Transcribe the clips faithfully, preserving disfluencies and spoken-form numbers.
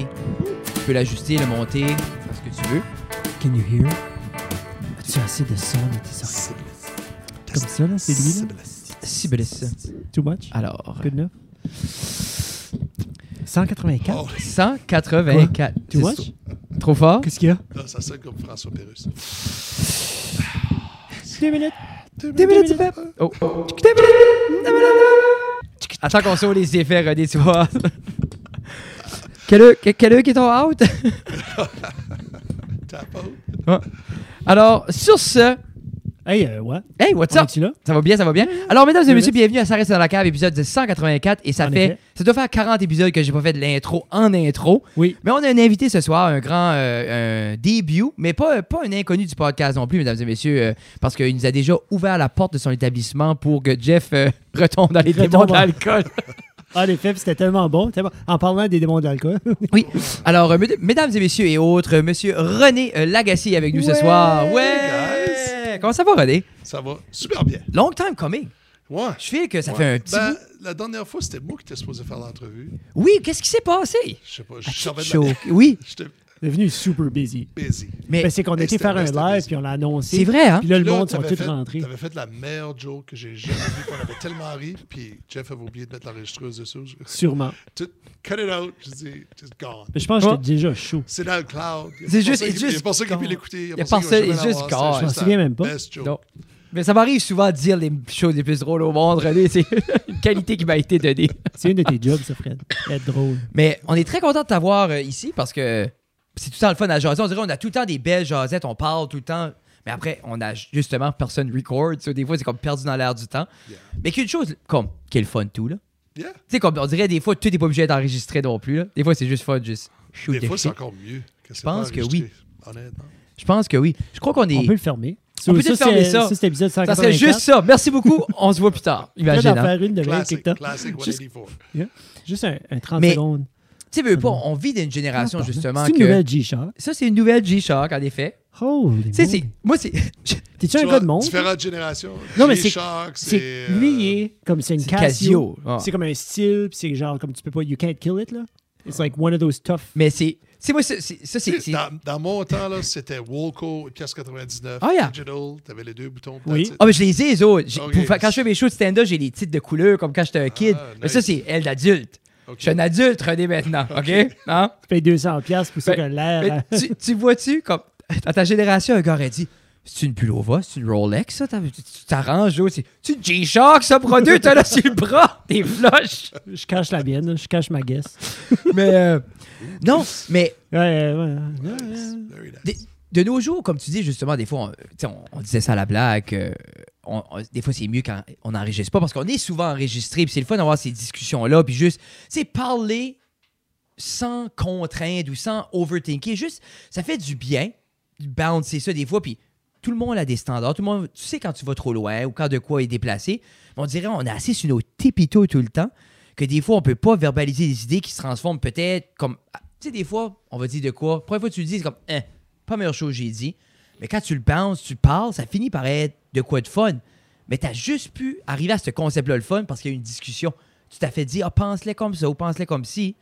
monter. Tu peux l'ajuster, le monter, faire ce que tu veux. Can you hear? As-tu assez de son dans tes oreilles? Comme ça, là, c'est lui, là? Cibelis. Too much? Alors. Good enough? cent quatre-vingt-quatre. Oh. cent quatre-vingt-quatre. Too much? Trop fort? Qu'est-ce qu'il y a? Non, ça sonne comme François Pérusse. Deux minutes. Deux minutes, tu fais. Oh, oh. Deux minutes. Deux minutes. Attends qu'on saute les effets, René, tu vois. Quelle heure qui est ton out? Tap out. Alors, sur ce. Hey, uh, what? Hey, what's up? Là? Ça va bien, ça va bien? Alors, mesdames et messieurs, bienvenue à Ça reste dans la cave, épisode cent quatre-vingt-quatre. Et ça en fait, effet. ça doit faire quarante épisodes que j'ai pas fait de l'intro en intro. Oui. Mais on a un invité ce soir, un grand euh, un début, mais pas, pas un inconnu du podcast non plus, mesdames et messieurs, euh, parce qu'il nous a déjà ouvert la porte de son établissement pour que Jeff euh, retombe dans les démons de l'alcool. En effet, c'était tellement bon. En parlant des démons de l'alcool. Oui. Alors, euh, mesdames et messieurs et autres, monsieur René Legacy avec nous ouais, ce soir. Ouais! Guys. Comment ça va, René? Ça va super bien. Long time coming. Ouais. Je fais que ça ouais. fait un petit ben, bout. La dernière fois, c'était moi qui t'es supposé faire l'entrevue. Oui, qu'est-ce qui s'est passé? Je sais pas, je savais de la... Oui. J'étais devenu super busy. Busy. Mais ben, c'est qu'on était faire un live, puis on l'a annoncé. C'est vrai, hein? Puis là, le là, monde sont tous rentrés. T'avais fait la meilleure joke que j'ai jamais vue, qu'on avait tellement ri, puis Jeff avait oublié de mettre l'enregistreuse dessus. Sûrement. Tout, cut it out, je dis, just gone. Mais je pense que j'étais déjà chaud. C'est dans le cloud. C'est juste, c'est juste. C'est pour ça qu'il peut l'écouter. Il y a pas ça, c'est juste gone. Je m'en souviens même pas. Non. Mais ça m'arrive souvent de dire les choses les plus drôles au monde, René. C'est une qualité qui m'a été donnée. C'est une de tes jobs, ça, Fred. Être drôle. Mais on est très content de t'avoir ici parce que. C'est tout le temps le fun à jaser. On dirait qu'on a tout le temps des belles jasettes, on parle tout le temps. Mais après, on a justement personne record. Tu sais, des fois, c'est comme perdu dans l'air du temps. Yeah. Mais qu'une chose comme, qui est le fun tout, là. Yeah. Tu sais, comme on dirait des fois, tout n'est pas obligé d'être enregistré non plus. Là. Des fois, c'est juste fun, juste shoot. Des fois, c'est encore mieux. Je pense que oui. Honnêtement. Je pense que oui. Je crois qu'on est. On peut le fermer. On peut ça, ça, fermer ça. Ça, c'est épisode cent quatre-vingt-quatre. Ça serait juste ça. Merci beaucoup. On se voit plus tard. Imagine. On va faire une de classique, classique cent quatre-vingt-quatre. Juste, yeah. juste un, un trente Mais, secondes. Tu sais, pas, on vit d'une génération, ah, justement. C'est une que... nouvelle G-Shock. Ça, c'est une nouvelle G-Shock, en effet. Holy tu sais, c'est... Moi, c'est... T'es-tu un gars de monde? Différentes générations. Non, mais c'est... c'est lié, comme c'est une Casio. Casio. Ah. C'est comme un style, puis c'est genre, comme tu peux pas... You can't kill it, là. It's like one of those tough... Mais c'est... C'est moi, ça, c'est... Dans, dans mon temps, là, c'était Walco et Cas quatre-vingt-dix-neuf. Oh, yeah. Digital, t'avais les deux boutons. Oui. Ah, oh, mais je les ai, les autres. J'ai, okay. pour, quand je fais mes shows de stand-up, j'ai les titres de couleur, comme quand j'étais un kid. Ah, mais nice. Ça, c'est elle d'adulte. Okay. Je suis un adulte, René, maintenant, OK? okay. Hein? Tu payes deux cents dollars pour ça que l'air... Hein? Tu, tu vois-tu, comme dans ta génération, un gars aurait dit, c'est une Pulova, c'est une Rolex, ça? Tu t'arranges, Joe, c'est une G-Shock, ça, pour deux, t'as là sur le bras, t'es floches. Je cache la mienne, je cache ma guess. mais, euh, non, mais... Ouais, ouais, ouais, ouais. De, de nos jours, comme tu dis, justement, des fois, on, on, on disait ça à la blague... Euh, On, on, des fois, c'est mieux quand on n'enregistre pas parce qu'on est souvent enregistré. Puis c'est le fun d'avoir ces discussions-là. Puis juste, tu sais, parler sans contrainte ou sans overthinker. Juste, ça fait du bien. Bouncer ça des fois. Puis tout le monde a des standards. Tout le monde, tu sais, quand tu vas trop loin ou quand de quoi est déplacé. On dirait qu'on est assis sur nos tépitos tout le temps. Que des fois, on ne peut pas verbaliser des idées qui se transforment peut-être comme. Tu sais, des fois, on va dire de quoi. La première fois que tu le dis, c'est comme, hein, eh, pas la meilleure chose que j'ai dit. Mais quand tu le bounces, tu parles, ça finit par être de quoi de fun. Mais t'as juste pu arriver à ce concept-là, le fun, parce qu'il y a eu une discussion. Tu t'as fait dire, ah, pense-les comme ça ou pense-les comme ci.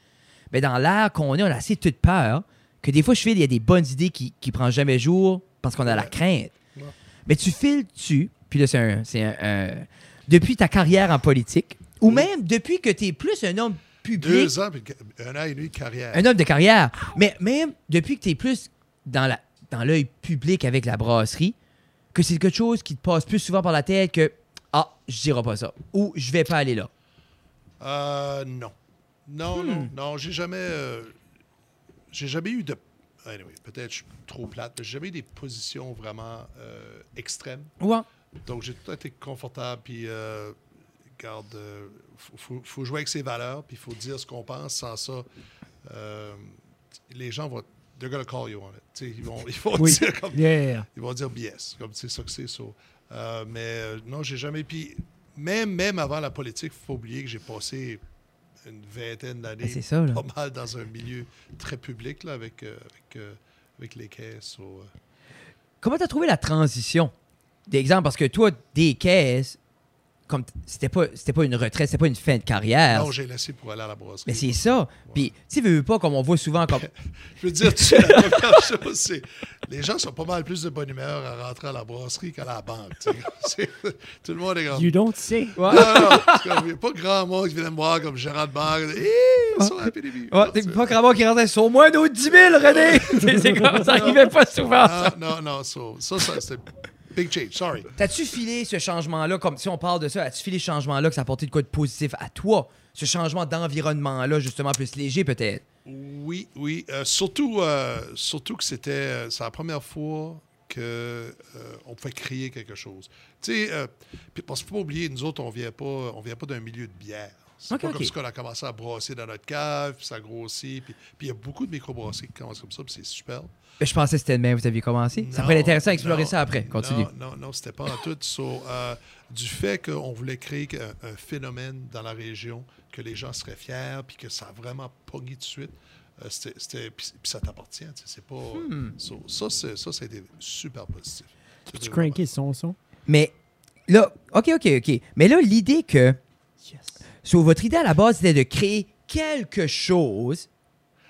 Mais dans l'air qu'on est, on a assez toute peur que des fois, je file, il y a des bonnes idées qui ne prennent jamais jour parce qu'on a la crainte. Ouais. Mais tu files dessus, puis là, c'est un. C'est un, un depuis ta carrière en politique, ou ouais. même depuis que t'es plus un homme public. Deux ans, puis un an et demi de carrière. Un homme de carrière. Mais même depuis que t'es plus dans la. dans l'œil public avec la brasserie, que c'est quelque chose qui te passe plus souvent par la tête que « Ah, je dirai pas ça » ou « Je vais pas aller là ». Euh, non. Non, hmm. non, non, j'ai jamais... Euh, j'ai jamais eu de... Anyway, peut-être je suis trop plate, mais j'ai jamais eu des positions vraiment euh, extrêmes. Ouais. Donc, j'ai tout été confortable, puis... Euh, regarde, il euh, faut, faut, faut jouer avec ses valeurs, puis il faut dire ce qu'on pense. Sans ça, euh, les gens vont... They're gonna call you on it. Ils vont, ils vont oui. dire comme, yeah. ils vont dire B S, comme c'est ça que c'est ça. Euh, mais euh, non, j'ai jamais. Puis même, même avant la politique, il faut oublier que j'ai passé une vingtaine d'années ben, ça, pas mal dans un milieu très public là, avec, euh, avec, euh, avec les caisses. Ou, euh... Comment tu as trouvé la transition? D'exemple, parce que toi, des caisses, comme c'était pas, c'était pas une retraite, c'était pas une fin de carrière. Non, j'ai laissé pour aller à la brasserie. Mais c'est ça. Ouais. Puis, tu veux pas, comme on voit souvent... Comme... Je veux dire, tu, la première chose, c'est... Les gens sont pas mal plus de bonne humeur à rentrer à la brasserie qu'à la banque. Tout le monde est comme... You don't say. Ouais. Non, non, il n'y a pas grand monde qui vient me voir comme gérant de banque. Hé, ils sont happy début. Pas grand monde qui rentrait sur au moins nos dix mille, René. C'est comme ça, n'arrivait pas souvent. Ça. Non, non, non, ça, ça c'était... Big change, sorry. T'as-tu filé ce changement-là, comme si on parle de ça, as-tu filé ce changement-là que ça a apporté de quoi de positif à toi? Ce changement d'environnement-là, justement, plus léger peut-être? Oui, oui. Euh, surtout, euh, surtout que c'était euh, c'est la première fois qu'on euh, pouvait créer quelque chose. Tu sais, euh, parce qu'il ne faut pas oublier, nous autres, on ne vient pas, pas d'un milieu de bière. C'est okay, pas okay. Comme si on a commencé à brasser dans notre cave, puis ça grossit. Puis il y a beaucoup de microbrasseries qui commencent comme ça, puis c'est superbe. Mais je pensais que c'était demain que vous aviez commencé. Non, ça pourrait être intéressant d'explorer ça après. Continue. Non, non, non, c'était pas en tout. So, euh, du fait qu'on voulait créer un, un phénomène dans la région, que les gens seraient fiers, puis que ça a vraiment pogné de suite, euh, c'était, puis ça t'appartient. C'est pas, hmm. so, ça, c'est, ça, ça a été super positif. Tu cranké son son? Mais là, OK, OK, OK. Mais là, l'idée que... Yes. So, votre idée à la base, c'était de créer quelque chose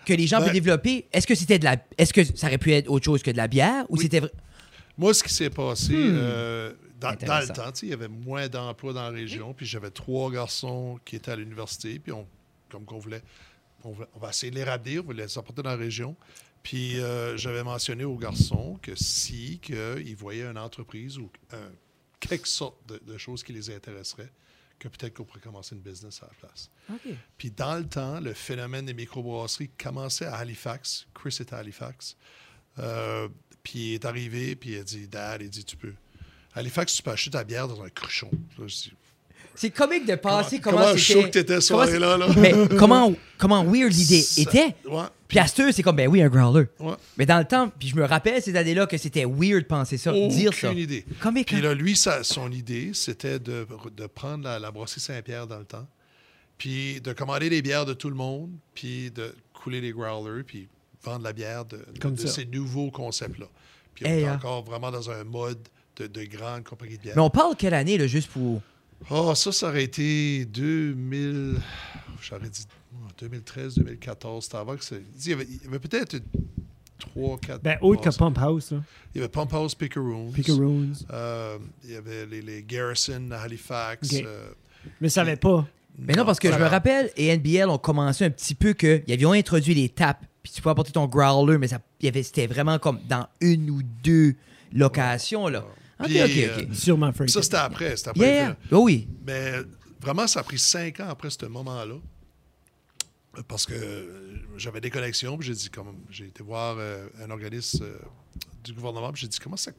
que les gens ben, peuvent développer. Est-ce que c'était de la, est-ce que ça aurait pu être autre chose que de la bière ou oui. C'était moi, ce qui s'est passé hmm. euh, dans, dans le temps, il y avait moins d'emplois dans la région, puis j'avais trois garçons qui étaient à l'université, puis on, comme qu'on voulait, on, voulait, on va essayer de les ramener, on voulait les apporter dans la région. Puis euh, j'avais mentionné aux garçons que si que ils voyaient une entreprise ou un, quelque sorte de, de choses qui les intéresserait, que peut-être qu'on pourrait commencer une business à la place. Okay. Puis dans le temps, le phénomène des microbrasseries commençait à Halifax. Chris était à Halifax. Euh, puis il est arrivé, puis il a dit, « Dad, il dit, tu peux... Halifax, tu peux acheter ta bière dans un cruchon. » C'est comique de penser comment, comment c'était... Comment chaud que t'étais soirée-là. Là. Mais comment, comment weird l'idée était. Ouais. Puis à ce, c'est comme, ben oui, un growler. Ouais. Mais dans le temps, puis je me rappelle ces années-là que c'était weird penser ça, aucune dire ça. Aucune idée. Comique, puis là, lui, sa, son idée, c'était de, de prendre la, la brasserie Saint-Pierre dans le temps, puis de commander les bières de tout le monde, puis de couler les growlers, puis vendre la bière de, de, de ces nouveaux concepts-là. Puis hey, on est hein. encore vraiment dans un mode de, de grande compagnie de bière. Mais on parle quelle année, là, juste pour... Oh, ça, ça aurait été deux mille... J'aurais dit deux mille treize, deux mille quatorze. C'était avant que c'est... Il y avait, avait peut-être trois, quatre... Ben, autre que Pump House, là. Il y avait Pump House, Pickaroons. Pickaroons. Euh, il y avait les, les Garrison, Halifax. Okay. Euh, Mais ça n'avait pas. Mais non, parce que je me rappelle, et N B L ont commencé un petit peu que... Ils avaient introduit les tapes, puis tu pouvais apporter ton growler, mais ça, il y avait, c'était vraiment comme dans une ou deux locations, là. Puis, OK, OK, OK. Euh, Sûrement Fredericton. Ça, c'était après. C'était après yeah. que, oh, oui. Mais vraiment, ça a pris cinq ans après ce moment-là. Parce que euh, j'avais des connexions. Puis j'ai dit, comme j'ai été voir euh, un organisme euh, du gouvernement. Puis j'ai dit, comment ça,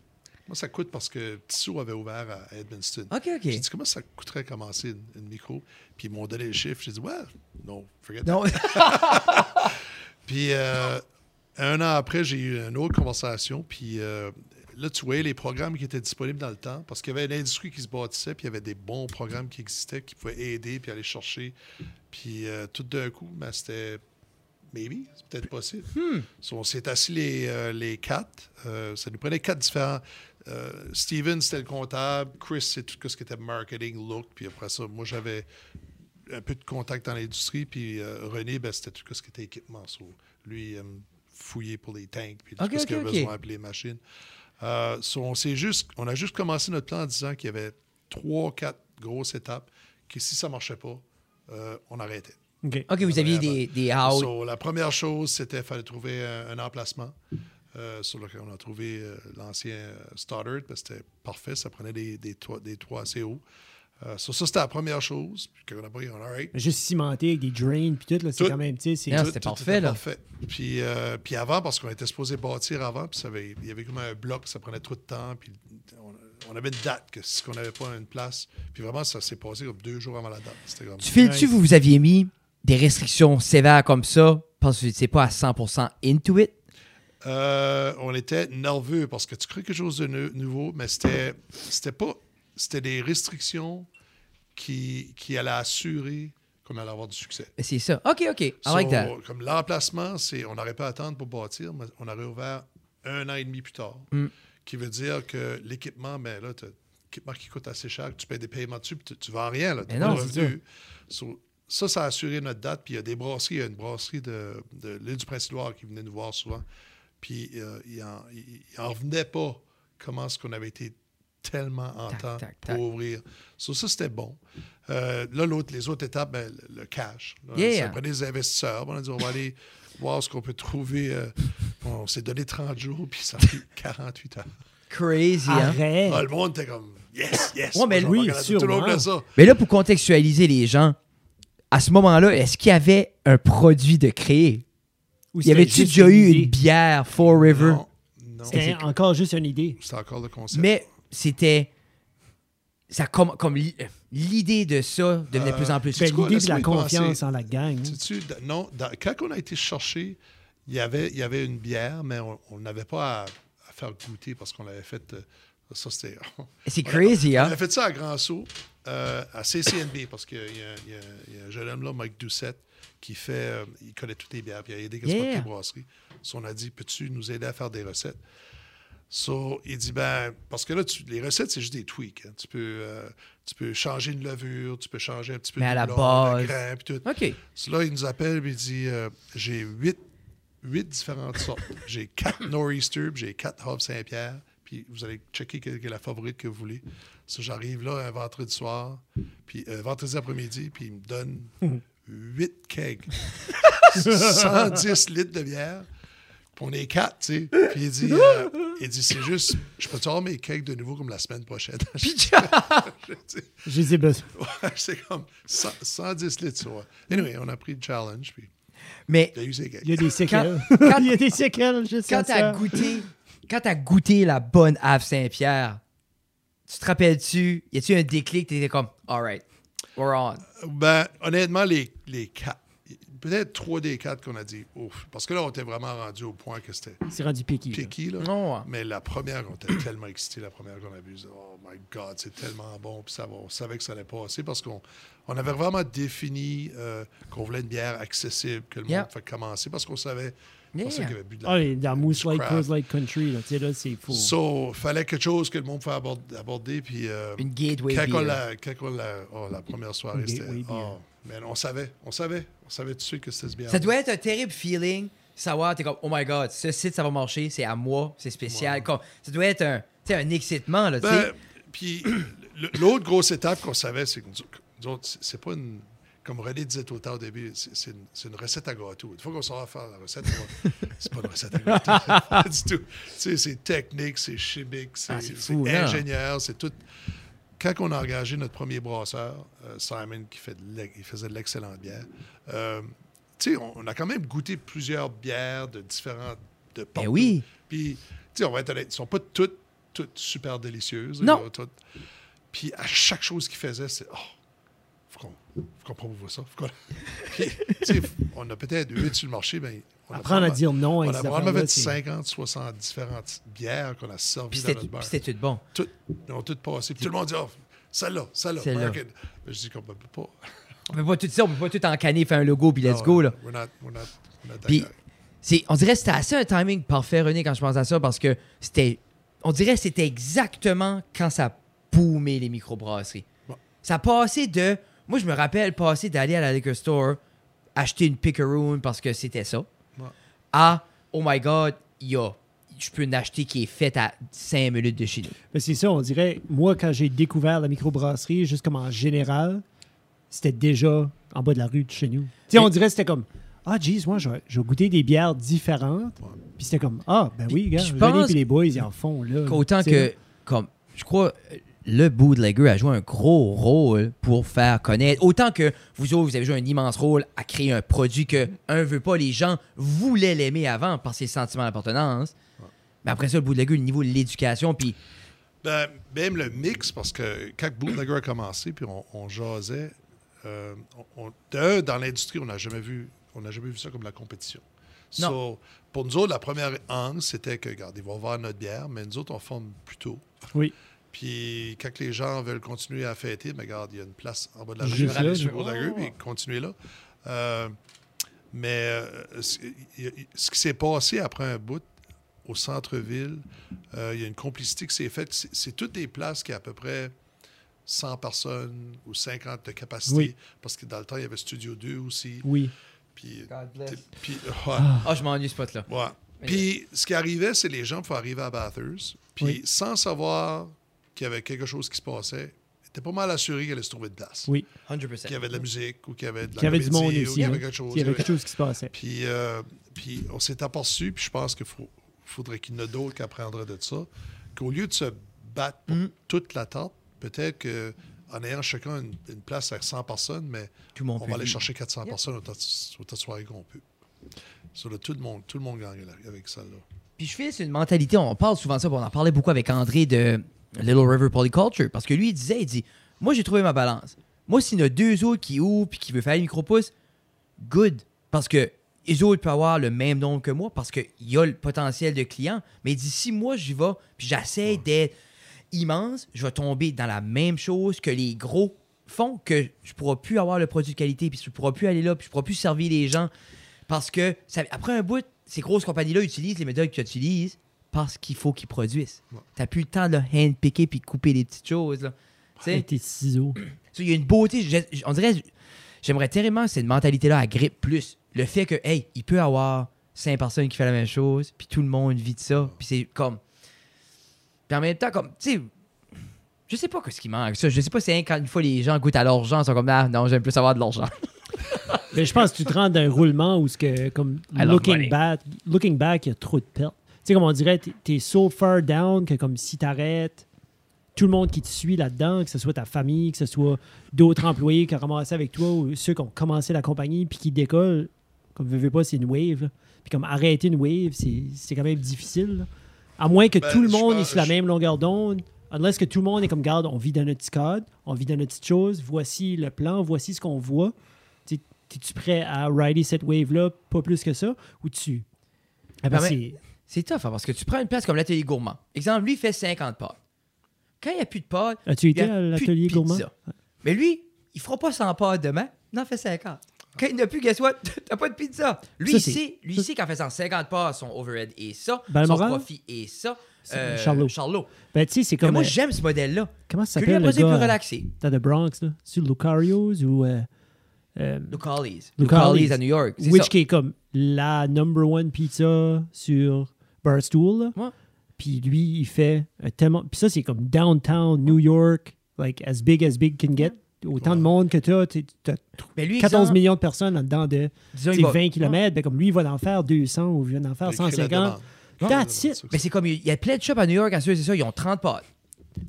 comment ça coûte? Parce que Tissot avait ouvert à, à Edmundston. OK, OK. J'ai dit, comment ça coûterait commencer une, une micro? Puis ils m'ont donné le chiffre. J'ai dit, well, no, forget that. Non, forget. Puis euh, un an après, j'ai eu une autre conversation. Puis. Euh, Là, tu voyais les programmes qui étaient disponibles dans le temps, parce qu'il y avait une industrie qui se bâtissait, puis il y avait des bons programmes qui existaient, qui pouvaient aider, puis aller chercher. Puis euh, tout d'un coup, ben, c'était « maybe », c'est peut-être possible. Hmm. So, on s'est assis les, euh, les quatre. Euh, ça nous prenait quatre différents. Euh, Steven, c'était le comptable. Chris, c'est tout ce qui était marketing, look. Puis après ça, moi, j'avais un peu de contact dans l'industrie. Puis euh, René, ben, c'était tout ce qui était équipement. So, lui, euh, fouiller pour les tanks, puis okay, tout ce okay, qu'il avait okay. besoin, puis les machines. Euh, so on, s'est juste, on a juste commencé notre plan en disant qu'il y avait trois, quatre grosses étapes que si ça ne marchait pas, euh, on arrêtait. OK, okay vous aviez des, des out. So, la première chose, c'était qu'il fallait trouver un, un emplacement euh, sur lequel on a trouvé euh, l'ancien euh, Stoddard. Ben, c'était parfait, ça prenait des, des, toits, des toits assez hauts. Euh, so, ça, c'était la première chose. Puis on a pris, on a right. Juste cimenter avec des drains, puis tout, là, c'est tout, quand même, tu sais, c'est non, tout, c'était tout, parfait, tout là. Parfait. Puis, euh, puis avant, parce qu'on était supposé bâtir avant, puis ça avait, il y avait comme un bloc, ça prenait trop de temps, puis on, on avait une date, que si on n'avait pas une place. Puis vraiment, ça s'est passé comme deux jours avant la date. C'était comme... Tu files-tu, vous vous aviez mis des restrictions sévères comme ça, parce que c'est pas à cent pour cent into it? Euh, on était nerveux, parce que tu crées quelque chose de nu- nouveau, mais c'était, c'était pas... C'était des restrictions qui, qui allaient assurer qu'on allait avoir du succès. C'est ça. OK, OK. I so, like that. Comme l'emplacement, c'est, on n'aurait pas à attendre pour bâtir, mais on aurait ouvert un an et demi plus tard, mm. qui veut dire que l'équipement, ben là, tu équipements qui coûtent assez cher, que tu payes des paiements dessus, puis tu ne vends rien. Là, non, revenu. So, ça, ça a assuré notre date. Puis il y a des brasseries, il y a une brasserie de, de l'île du Prince-Édouard qui venait nous voir souvent. Puis euh, il n'en revenait pas comment est-ce qu'on avait été tellement en tac, temps tac, pour tac. ouvrir. So, ça, c'était bon. Euh, là, l'autre, les autres étapes, ben, le cash. Là, yeah. Ça prenait des investisseurs. On a dit, on va aller voir ce qu'on peut trouver. Euh, bon, on s'est donné trente jours, puis ça a pris quarante-huit heures. Crazy, hein? Ah, le monde était comme, yes, yes. Ouais, mais, oui, sûrement. Mais là, pour contextualiser les gens, à ce moment-là, est-ce qu'il y avait un produit de créer? Ou il y avait-tu déjà eu une bière Four River? Non, non. C'était encore juste une idée. C'était encore le concept. Mais c'était... Ça, comme, comme l'idée de ça devenait de euh, plus en plus... L'idée de la confiance en la gang. Hein? Non, dans, quand on a été chercher, il y avait, il y avait une bière, mais on n'avait pas à, à faire goûter parce qu'on l'avait fait... Euh, ça, c'était... C'est crazy, hein? On a fait ça à Grand Sault, euh, à C C N B, parce qu'il y, y, y a un jeune homme là, Mike Doucett, qui fait... Euh, il connaît toutes les bières, puis il a aidé qu'est-ce yeah. les brasseries. So, on a dit, peux-tu nous aider à faire des recettes? So, il dit, ben, parce que là, tu, les recettes, c'est juste des tweaks. Hein. Tu, peux, euh, tu peux changer une levure, tu peux changer un petit peu de blanc, de grain, puis tout. OK. So, là, il nous appelle, puis il dit, euh, j'ai huit, huit différentes sortes. J'ai quatre Nor'Easter, puis j'ai quatre Huff-Saint-Pierre, puis vous allez checker quelle est la favorite que vous voulez. So, j'arrive là un vendredi soir, puis euh, vendredi après-midi, puis il me donne huit kegs, cent dix litres de bière. On est quatre, tu sais. Puis il dit, euh, il dit c'est juste, je peux te avoir mes cakes de nouveau comme la semaine prochaine. J'ai dit, besoin. C'est comme cent dix litres. Ouais. Anyway, on a pris le challenge. Puis mais il y a eu ses cakes. Il y a des séquelles. Quand, quand, il y a des séquelles, je sais ça. Goûté, quand tu as goûté la bonne Ave Saint-Pierre, tu te rappelles-tu, y a-tu un déclic? Tu étais comme, all right, we're on. Ben, honnêtement, les, les quatre. Peut-être trois des quatre qu'on a dit ouf. Parce que là, on était vraiment rendu au point que c'était. C'est rendu piqué. Piqué, là. Là. Oh, ouais. Mais la première, on était tellement excités, la première qu'on a vue, oh my God, c'est tellement bon. Puis ça, on savait que ça allait passer parce qu'on on avait vraiment défini euh, qu'on voulait une bière accessible, que le yeah. monde fait commencer parce qu'on savait. Yeah. Pour ceux qui avaient bu de la, oh, dans Moose Lake, Coors Light Country, là, tu sais, là, c'est fou. So, fallait quelque chose que le monde pouvait aborder. aborder puis, euh, une gateway quand on la, quand on la, oh, la première soirée, c'était... Oh, man, on savait, on savait, on savait tout de suite que c'était ce bien. Ça doit être un terrible feeling, savoir, t'es comme, oh my God, ce site, ça va marcher, c'est à moi, c'est spécial. Ouais. Comme, ça doit être un, un excitement, là, ben, puis, l'autre grosse étape qu'on savait, c'est que nous autres, c'est pas une... Comme René disait tout au début, c'est une, une recette à gâteau. Une fois qu'on saura faire la recette, c'est pas une recette à gâteau du tout. C'est technique, c'est chimique, c'est ah, ingénieur, c'est tout. Quand on a engagé notre premier brasseur, euh, Simon, qui fait de il faisait de l'excellente bière, euh, on, on a quand même goûté plusieurs bières de différentes... De ben oui! Puis, on va être honnête, ils ne sont pas toutes, toutes super délicieuses. Non! Puis, à chaque chose qu'il faisait, c'est... Oh, faut qu'on prouve ça. Faut puis, on a peut-être huit sur le marché, mais on apprend à dire non. On a vraiment fait cinquante, soixante différentes bières qu'on a servies dans notre bar. Puis c'était tout bon. Tout, ils ont toutes passées. Puis tout le monde dit, oh, celle-là, celle-là. Celle je dis qu'on ne peut pas. On ne peut pas tout ça, on ne peut pas tout encanner, faire un logo, puis let's non, go. Là. We're not, we're not, we're not puis c'est, on dirait que c'était assez un timing parfait, René, quand je pense à ça, parce que c'était, on dirait que c'était exactement quand ça a boomé les microbrasseries. Bon. Ça a passé de... Moi, je me rappelle passer d'aller à la liquor store, acheter une Pickaroon parce que c'était ça, ouais. à « Oh my God, yeah, je peux en acheter qui est faite à cinq minutes de chez nous. » Ben, c'est ça, on dirait, moi, quand j'ai découvert la microbrasserie, juste comme en général, c'était déjà en bas de la rue de chez nous. T'sais, on dirait c'était comme « Ah, geez, moi, je vais goûter des bières différentes. Ouais. » Puis c'était comme « Ah, ben oui, regarde, René et les boys, ils en font. » Autant que, comme, je crois... Le bootlegger a joué un gros rôle pour faire connaître. Autant que vous autres, vous avez joué un immense rôle à créer un produit que, un, veut pas, les gens voulaient l'aimer avant par ses sentiments d'appartenance. Ouais. Mais après ça, le bootlegger, le niveau de l'éducation, puis... Ben, même le mix, parce que quand bootlegger a commencé, puis on, on jasait, euh, on, on, dans l'industrie, on n'a jamais vu, on n'a jamais vu ça comme la compétition. Non. So, pour nous autres, la première angle, c'était que, regardez, on va vendre notre bière, mais nous autres, on forme plutôt. Oui. Puis, quand les gens veulent continuer à fêter, mais regarde, il y a une place en bas de la rue, oh. puis continuez là. Euh, mais euh, ce qui s'est passé après un bout, au centre-ville. Euh, il y a une complicité qui s'est faite. C'est, c'est toutes des places qui a à peu près cent personnes ou cinquante de capacité. Oui. Parce que dans le temps, il y avait Studio deux aussi. Oui. Puis, God bless. Puis, ouais. Ah, oh, je m'ennuie ce pote-là. Ouais. Puis, ce qui arrivait, c'est que les gens pouvaient arriver à Bathurst, puis oui. sans savoir qu'il y avait quelque chose qui se passait, ils étaient pas mal assurés qu'ils allaient se trouver de place. Oui, cent pour cent. Qu'il y avait de la musique, ou qu'il y avait de la comédie, ou qu'il y avait quelque chose. Qu'il y avait quelque chose qui se passait. Puis, euh, puis on s'est aperçu, puis je pense qu'il faudrait qu'il y en ait d'autres qui apprendraient de ça, qu'au lieu de se battre pour mm. toute la tarte, peut-être que... en ayant chacun une, une place à cent personnes, mais tout on va aller vivre. Chercher quatre cents yeah. personnes au tas de soirée qu'on peut. So, là, tout le monde, tout le monde gagne avec ça. Là. Puis je fais, c'est une mentalité, on parle souvent de ça, on en parlait beaucoup avec André de Little River Polyculture, parce que lui, il disait, il dit, moi, j'ai trouvé ma balance. Moi, s'il y en a deux autres qui ouvrent puis qui veulent faire les micro-pouces, good, parce que les autres peuvent avoir le même nombre que moi, parce qu'il y a le potentiel de clients, mais il dit, si moi, j'y vais, puis j'essaie ouais. d'être immense, je vais tomber dans la même chose que les gros font, que je ne pourrai plus avoir le produit de qualité, puis je ne pourrai plus aller là, puis je ne pourrai plus servir les gens. Parce que, ça, après un bout, ces grosses compagnies-là utilisent les méthodes qu'ils utilisent parce qu'il faut qu'ils produisent. Ouais. Tu n'as plus le temps de hand-picker puis de couper des petites choses. Là. Ouais, avec tes ciseaux. Il y a une beauté. Je, je, on dirait, j'aimerais terriblement que cette mentalité-là agrippe plus. Le fait que, hey, il peut y avoir cinq personnes qui font la même chose, puis tout le monde vit de ça, puis c'est comme... Puis en même temps, comme, tu sais, je sais pas ce qui manque. Ça, je sais pas si hein, quand une fois les gens goûtent à l'argent, ils sont comme, ah, non, j'aime plus avoir de l'argent. Mais je pense que tu te rends dans un roulement où, que, comme, looking back, looking back, il y a trop de pertes. Tu sais, comme on dirait, t'es, t'es so far down que, comme, si t'arrêtes, tout le monde qui te suit là-dedans, que ce soit ta famille, que ce soit d'autres employés qui ont commencé avec toi ou ceux qui ont commencé la compagnie puis qui décollent, comme, veux, veux pas, c'est une wave. Puis, comme, arrêter une wave, c'est, c'est quand même difficile, là. À moins que ben, tout le monde pense, est sur la je... même longueur d'onde, unless que tout le monde est comme, garde, on vit dans notre petit code, on vit dans notre petite chose, voici le plan, voici ce qu'on voit. T'es, t'es-tu prêt à rider cette wave-là, pas plus que ça, ou tu... Ah ben, ben, c'est... c'est tough, hein, parce que tu prends une place comme l'atelier gourmand. Exemple, lui, il fait cinquante pâtes. Quand il n'y a plus de pâtes, as-tu été à l'atelier gourmand? Ouais. Mais lui, il ne fera pas cent pâtes demain, il en fait cinquante. Quand il n'a plus, guess what? T'as pas de pizza. Lui, ça, il sait, lui ça, il sait qu'en faisant cinquante pas, son overhead est ça, ben, son moral, profit est ça. Euh, Charlot. Charlot. Ben, tu sais, c'est comme. Mais moi, euh, j'aime ce modèle-là. Comment ça s'appelle? Que lui, après, c'est plus relaxé. Dans le Bronx, là. C'est Lucali's ou. Euh, euh, Lucali's. Lucali's à New York. C'est which ça. Qui est comme la number one pizza sur Barstool. Là. Ouais. Puis lui, il fait tellement. Puis ça, c'est comme downtown New York, like as big as big can get. Autant ouais. de monde que tu as, tu as quatorze millions de personnes là-dedans de disons, va, vingt kilomètres. Ben comme lui, il va en faire deux cents ou il va en faire cent cinquante. That's it. Mais c'est comme, il y a plein de shops à New York, à ceux, c'est ça, ils ont trente potes.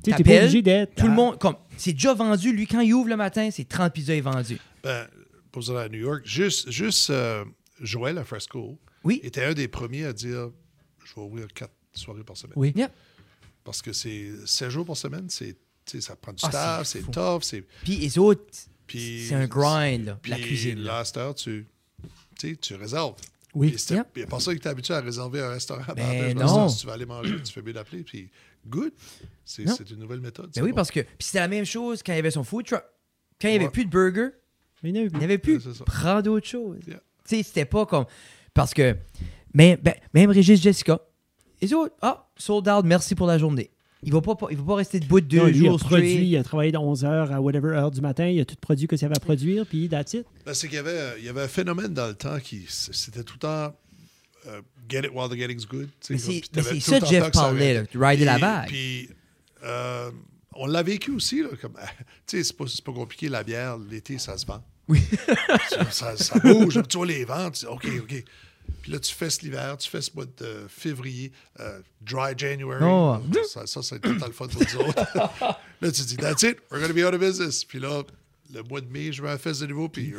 Tu n'es pas obligé d'être. Tout ah. le monde, comme, c'est déjà vendu. Lui, quand il ouvre le matin, c'est trente pizzas est vendu. Ben, pour ça, à New York, juste, juste euh, Joël à Fresco oui. était un des premiers à dire, je vais ouvrir quatre soirées par semaine. Oui. Yeah. Parce que c'est sept jours par semaine, c'est t'sais, ça prend du ah, staff, c'est, c'est tough. C'est... Puis les autres, puis, c'est un grind, là, puis la cuisine. Puis là, cette heure, tu, tu réserves. Oui. Il n'y a pas ça que tu es habitué à réserver un restaurant. Ben non. Restaurant, si tu vas aller manger, tu fais mieux d'appeler. Puis good. C'est, c'est une nouvelle méthode. Ben oui, bon. Parce que puis c'était la même chose quand il y avait son food truck. Quand il n'y avait ouais. plus de burger, il n'y avait plus. Ouais, prends d'autres choses. Yeah. Tu sais, c'était pas comme... Parce que même, ben, même Régis Jessica, les autres, ah, sold out, merci pour la journée. Il ne va, va pas rester debout de deux non, lui, jours. Il a produit, il a travaillé de onze heures à whatever heure du matin. Il a tout produit que ça avait à produire, puis that's it. Ben, c'est qu'il y avait, il y avait un phénomène dans le temps qui, c'était tout le temps uh, « get it while the getting's good ». C'est, c'est ça que Jeff parlait, « rider la vague ». Puis euh, on l'a vécu aussi. Là, comme, c'est, pas, c'est pas compliqué, la bière, l'été, ça se vend. Oui. ça, ça, ça bouge, tu vois les ventes, OK, OK. Puis là, tu fais ce l'hiver, tu fais ce mois de février, euh, dry January. Oh. Ça, ça, c'est total fun pour nous autres. Là, tu dis, that's it, we're going to be out of business. Puis là, le mois de mai, je vais à la fesse de nouveau. Puis,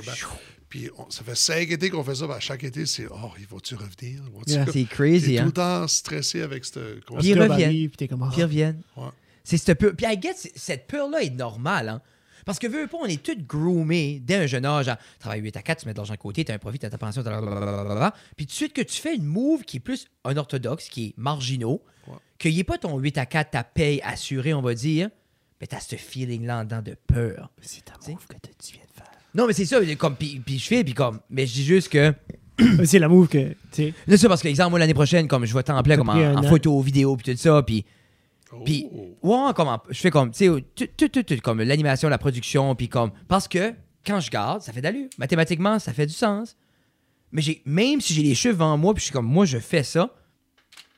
puis on, ça fait cinq étés qu'on fait ça. Ben, chaque été, c'est, oh, ils vont-tu revenir? Vont-tu yeah, c'est crazy. T'es hein? tout le temps stressé avec cette conversation. Ils reviennent. Puis comment... ils reviennent. Ouais. C'est cette peur. Puis I guess, cette peur-là est normale, hein? Parce que, veux pas, on est tous groomés dès un jeune âge. Travaille huit à quatre, tu mets de l'argent de côté, tu as un profit, tu as ta pension, puis tout de suite que tu fais une move qui est plus unorthodoxe, qui est marginaux, ouais. qu'il n'y ait pas ton huit à quatre, ta paye assurée, on va dire, mais tu as ce feeling-là en dedans de peur. C'est ta move que tu viens de faire. Non, mais c'est ça, comme, puis, puis je fais, puis comme, mais je dis juste que c'est la move que, tu sais. C'est ça, parce que, exemple, moi, l'année prochaine, comme je vais t'en plein, comme en, en photo, vidéo, puis tout ça, puis. Puis, ouais, comment je fais comme, tu sais, tout, tout, tout, comme l'animation, la production, puis comme. Parce que quand je garde, ça fait d'allure. Mathématiquement, ça fait du sens. Mais j'ai même si j'ai les cheveux devant moi, puis je suis comme, moi, je fais ça,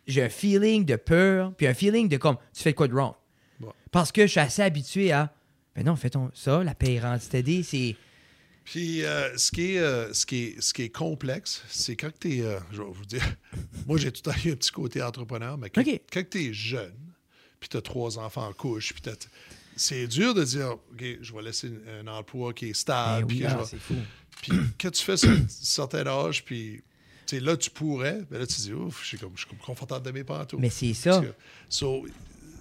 j'ai un feeling de peur, puis un feeling de comme, tu fais de quoi de wrong. Ouais. Parce que je suis assez habitué à, ben non, fais ton ça, la paye rente, c'est-à-dire, c'est. Puis, euh, ce, qui est, euh, ce, qui est, ce qui est complexe, c'est quand tu es. Euh, je vais vous dire, moi, j'ai tout à l'heure un petit côté entrepreneur, mais quand, okay. quand tu es jeune, puis tu as trois enfants en couche, puis c'est dur de dire, OK, je vais laisser un, un emploi qui est stable. Oui, ah, c'est fou. Puis quand tu fais un certain âge, puis là, tu pourrais, mais là, tu dis, ouf, je suis comme, comme confortable de mes pantoufles. Mais c'est ça. Que, so,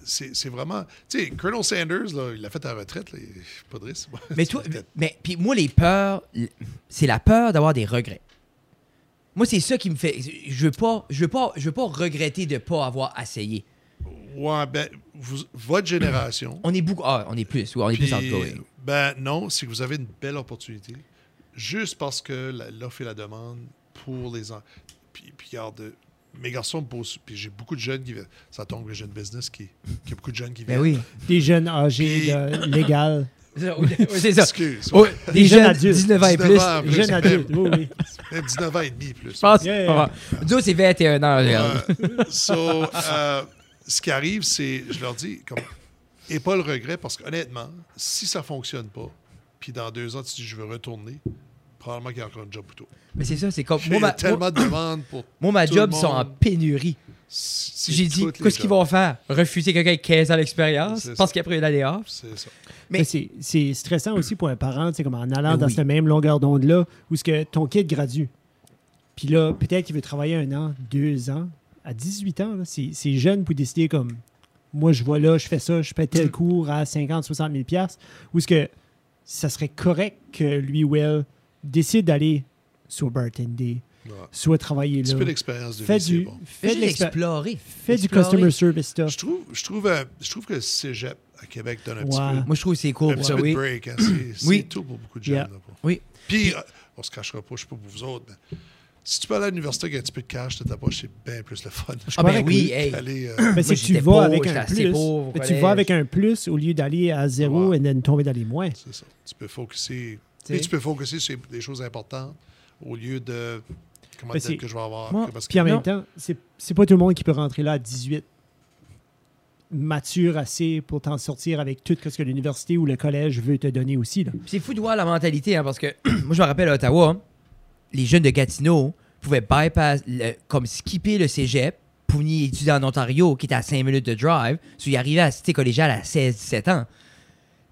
c'est vraiment... Tu sais, Colonel Sanders, là, il a fait à la retraite, là, pas de risque. Mais toi, mais puis moi, les peurs, c'est la peur d'avoir des regrets. Moi, c'est ça qui me fait... Je veux pas, je veux pas, je veux pas regretter de ne pas avoir essayé. Ouais, ben, vous, votre génération... on est beaucoup... Ah, on est plus, ouais, on est puis, plus en cours. Ben non, c'est que vous avez une belle opportunité, juste parce que l'offre et la demande pour les... Puis, puis regarde... Mes garçons me posent, puis j'ai beaucoup de jeunes qui viennent. Ça tombe, les jeunes business, qui, qui a beaucoup de jeunes qui viennent. Ben oui, des jeunes âgés, de, légal. C'est ça. Excuse. Oh, des, des jeunes adultes. dix-neuf ans et plus. Ans plus jeunes adultes, oui, oui. Même dix-neuf ans et demi plus. Je pense. Yeah, yeah. D'où c'est vingt et un ans, regarde. Euh, so, euh, ce qui arrive, c'est, je leur dis, comme, et pas le regret, parce qu'honnêtement, si ça ne fonctionne pas, puis dans deux ans, tu dis, je veux retourner, probablement qu'il y a encore un job plutôt. Mais c'est ça, c'est comme... Moi, ma, tellement de demandes pour moi, ma job, ils sont en pénurie. J'ai dit, qu'est-ce qu'ils vont faire? Refuser quelqu'un avec quinze ans d'expérience parce qu'il a pris une année off? C'est ça. Mais, mais c'est stressant aussi pour un parent, tu sais, comme en allant mais dans oui. cette même longueur d'onde-là, où ce que ton kid gradue. Puis là, peut-être qu'il veut travailler un an, deux ans. À dix-huit ans, c'est jeune pour décider comme, moi, je vois là, je fais ça, je fais tel cours à cinquante, soixante mille dollars. Où est-ce que ça serait correct que lui ou elle décide d'aller soit bartender, ouais. soit travailler là. Un peu d'expérience de vie, c'est bon. Fais de l'explorer. Fais du customer service stuff. Je trouve, je trouve, euh, je trouve que le Cégep à Québec donne un wow. petit peu. Moi, je trouve que c'est cool. Un ouais. petit ouais. peu oui. de break. Hein. C'est oui. tout pour beaucoup de yeah. jeunes. Là, oui. Puis, euh, on se cachera pas, je sais pas pour vous autres, mais si tu peux aller à l'université avec un petit peu de cash de ta poche, c'est bien plus le fun. Je ah ben oui, hey. Aller, euh... mais si tu vas avec un plus, pauvre, mais tu vas avec un plus au lieu d'aller à zéro et de tomber dans les moins. C'est ça. Tu peux focuser... Et tu peux focuser sur des choses importantes au lieu de comment ben dire que je vais avoir. Moi, parce que... Puis en même temps, c'est pas tout le monde qui peut rentrer là à dix-huit, mature assez pour t'en sortir avec tout ce que l'université ou le collège veut te donner aussi. C'est fou de voir la mentalité, hein, parce que moi, je me rappelle à Ottawa, hein, les jeunes de Gatineau pouvaient bypass, le, comme skipper le cégep pour venir étudier en Ontario, qui était à cinq minutes de drive, puis ils arrivaient à la cité collégiale à seize dix-sept ans.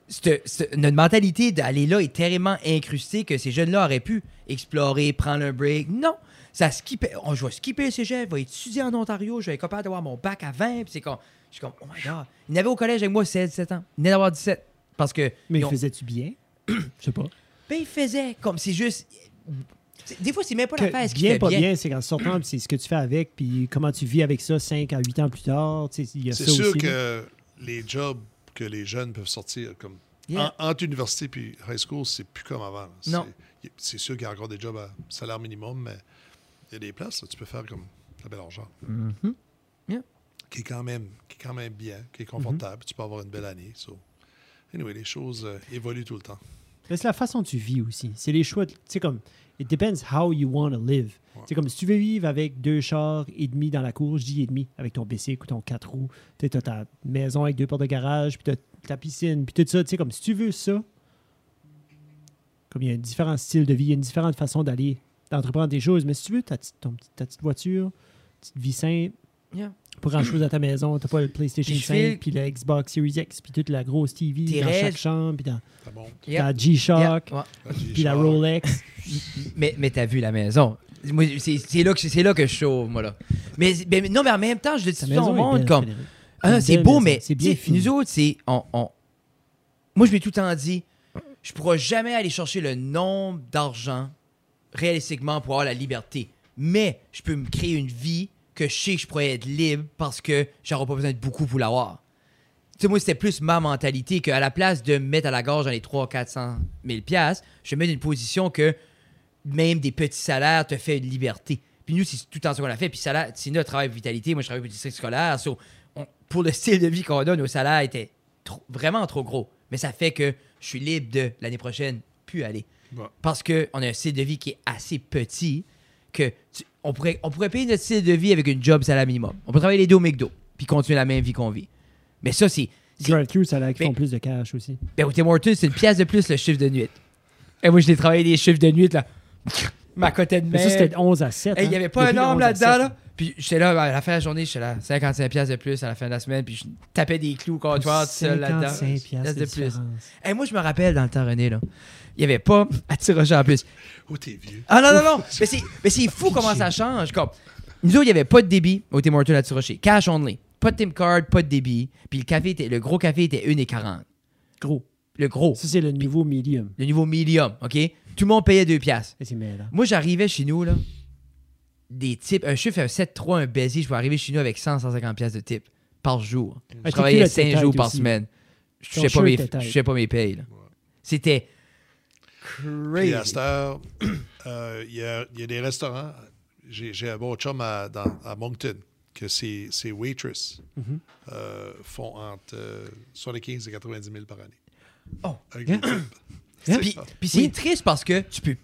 C'te, c'te, notre mentalité d'aller là est tellement incrustée que ces jeunes-là auraient pu explorer, prendre un break. Non! Ça skippait. Oh, je vais skipper le cégep, je vais étudier en Ontario, je vais être capable d'avoir mon bac à vingt. Puis comme, je suis comme, oh my God. Il n'avait au collège avec moi seize dix-sept ans. Il venait d'avoir dix-sept. Parce que, mais ils ont... faisais-tu bien? Je sais pas. Ben, il faisait. Comme, c'est juste... Des fois, c'est même pas l'affaire. Ce qui bien, pas bien, bien c'est qu'en sortant, c'est ce que tu fais avec, puis comment tu vis avec ça cinq à huit ans plus tard. C'est sûr aussi, que mais... les jobs que les jeunes peuvent sortir comme yeah. en, entre université puis high school, c'est plus comme avant. Non. C'est sûr qu'il y a encore des jobs à salaire minimum, mais il y a des places là, tu peux faire comme de bel argent. Mm-hmm. yeah. Qui est quand même qui est quand même bien, qui est confortable. Mm-hmm. Tu peux avoir une belle année. So. Anyway, les choses euh, évoluent tout le temps. Mais c'est la façon dont tu vis aussi. C'est les choix. Tu sais comme it depends how you want to live. Ouais. C'est comme si tu veux vivre avec deux chars et demi dans la cour, je dis et demi, avec ton bicycle ou ton quatre roues, tu as ta maison avec deux portes de garage, puis tu as ta piscine, puis tout ça. Tu sais, comme si tu veux ça, comme il y a un différent style de vie, il y a une différente façon d'aller, d'entreprendre des choses. Mais si tu veux, ta petite voiture, petite vie simple, yeah. pas grand-chose à ta maison, t'as pas le PlayStation cinq, puis la Xbox Series X, puis toute la grosse T V dans rêves. Chaque chambre, puis dans bon. Yep. la G-Shock, yep. ouais. puis la Rolex. mais mais t'as vu la maison. C'est là, là que je chauffe, moi, là. Mais, mais non, mais en même temps, je le dis tout au monde, comme... Ah, c'est beau, mais nous autres, c'est... On, on... Moi, je m'ai tout le temps dit, je ne pourrais jamais aller chercher le nombre d'argent réalistiquement pour avoir la liberté. Mais je peux me créer une vie que je sais que je pourrais être libre parce que j'aurais pas besoin de beaucoup pour l'avoir. Tu sais, moi, c'était plus ma mentalité qu'à la place de me mettre à la gorge dans les trois cents quatre cents mille piastres, je me mets dans une position que même des petits salaires te fait une liberté. Puis nous, c'est tout en ce qu'on a fait. Puis salaire, c'est notre travail de vitalité. Moi, je travaille pour le district scolaire. So, on, pour le style de vie qu'on a, nos salaires étaient trop, vraiment trop gros. Mais ça fait que je suis libre de, l'année prochaine, plus aller. Ouais. Parce qu'on a un style de vie qui est assez petit que tu, on, pourrait, on pourrait payer notre style de vie avec une job salaire minimum. On peut travailler les deux au McDo puis continuer la même vie qu'on vit. Mais ça, c'est... Drive-thru, ça a l'air qu'ils font plus de cash aussi. Ben, au Tim Hortons, c'est une pièce de plus le chiffre de nuit. Et moi, je l'ai travaillé des chiffres de nuit, là. Ma côté de mer. Mais ça, c'était onze à sept. Il n'y avait pas un homme là-dedans, là. Puis j'étais là, à la fin de la journée, j'étais là, cinquante-cinq piastres de plus à la fin de la semaine. Puis je tapais des clous au comptoir tout seul là-dedans. cinquante-cinq piastres de plus. Et moi, je me rappelle dans le temps, René, là, il n'y avait pas à Tit-Rocher en plus. Oh, t'es vieux. Ah non, non, non. Mais c'est, mais c'est fou comment ça change. Comme, nous autres, il n'y avait pas de débit au Tim Hortons à Tit-Rocher. Cash only. Pas de Tim Card, pas de débit. Puis le café était, le gros café était un quarante. Gros. Le gros. Ça, c'est le niveau medium. Le niveau medium, OK? Tout le monde payait deux piastres. C'est mêlant. Moi, j'arrivais chez nous, là, des types. Un chiffre, un sept trois, un baiser, je pouvais arriver chez nous avec cent, cent cinquante piastres de type par jour. Je ah, travaillais cinq jours par aussi. Semaine. Je ne touchais pas mes payes. Là. Ouais. C'était crazy. Puis à cette heure, euh, y a, y a des restaurants. J'ai, j'ai un bon chum à, dans, à Moncton. Que ces, ces waitresses mm-hmm. euh, font entre euh, soixante-quinze et quatre-vingt-dix mille par année. Oh! Yeah. Yeah. Puis, puis c'est oui. triste parce que tu peux...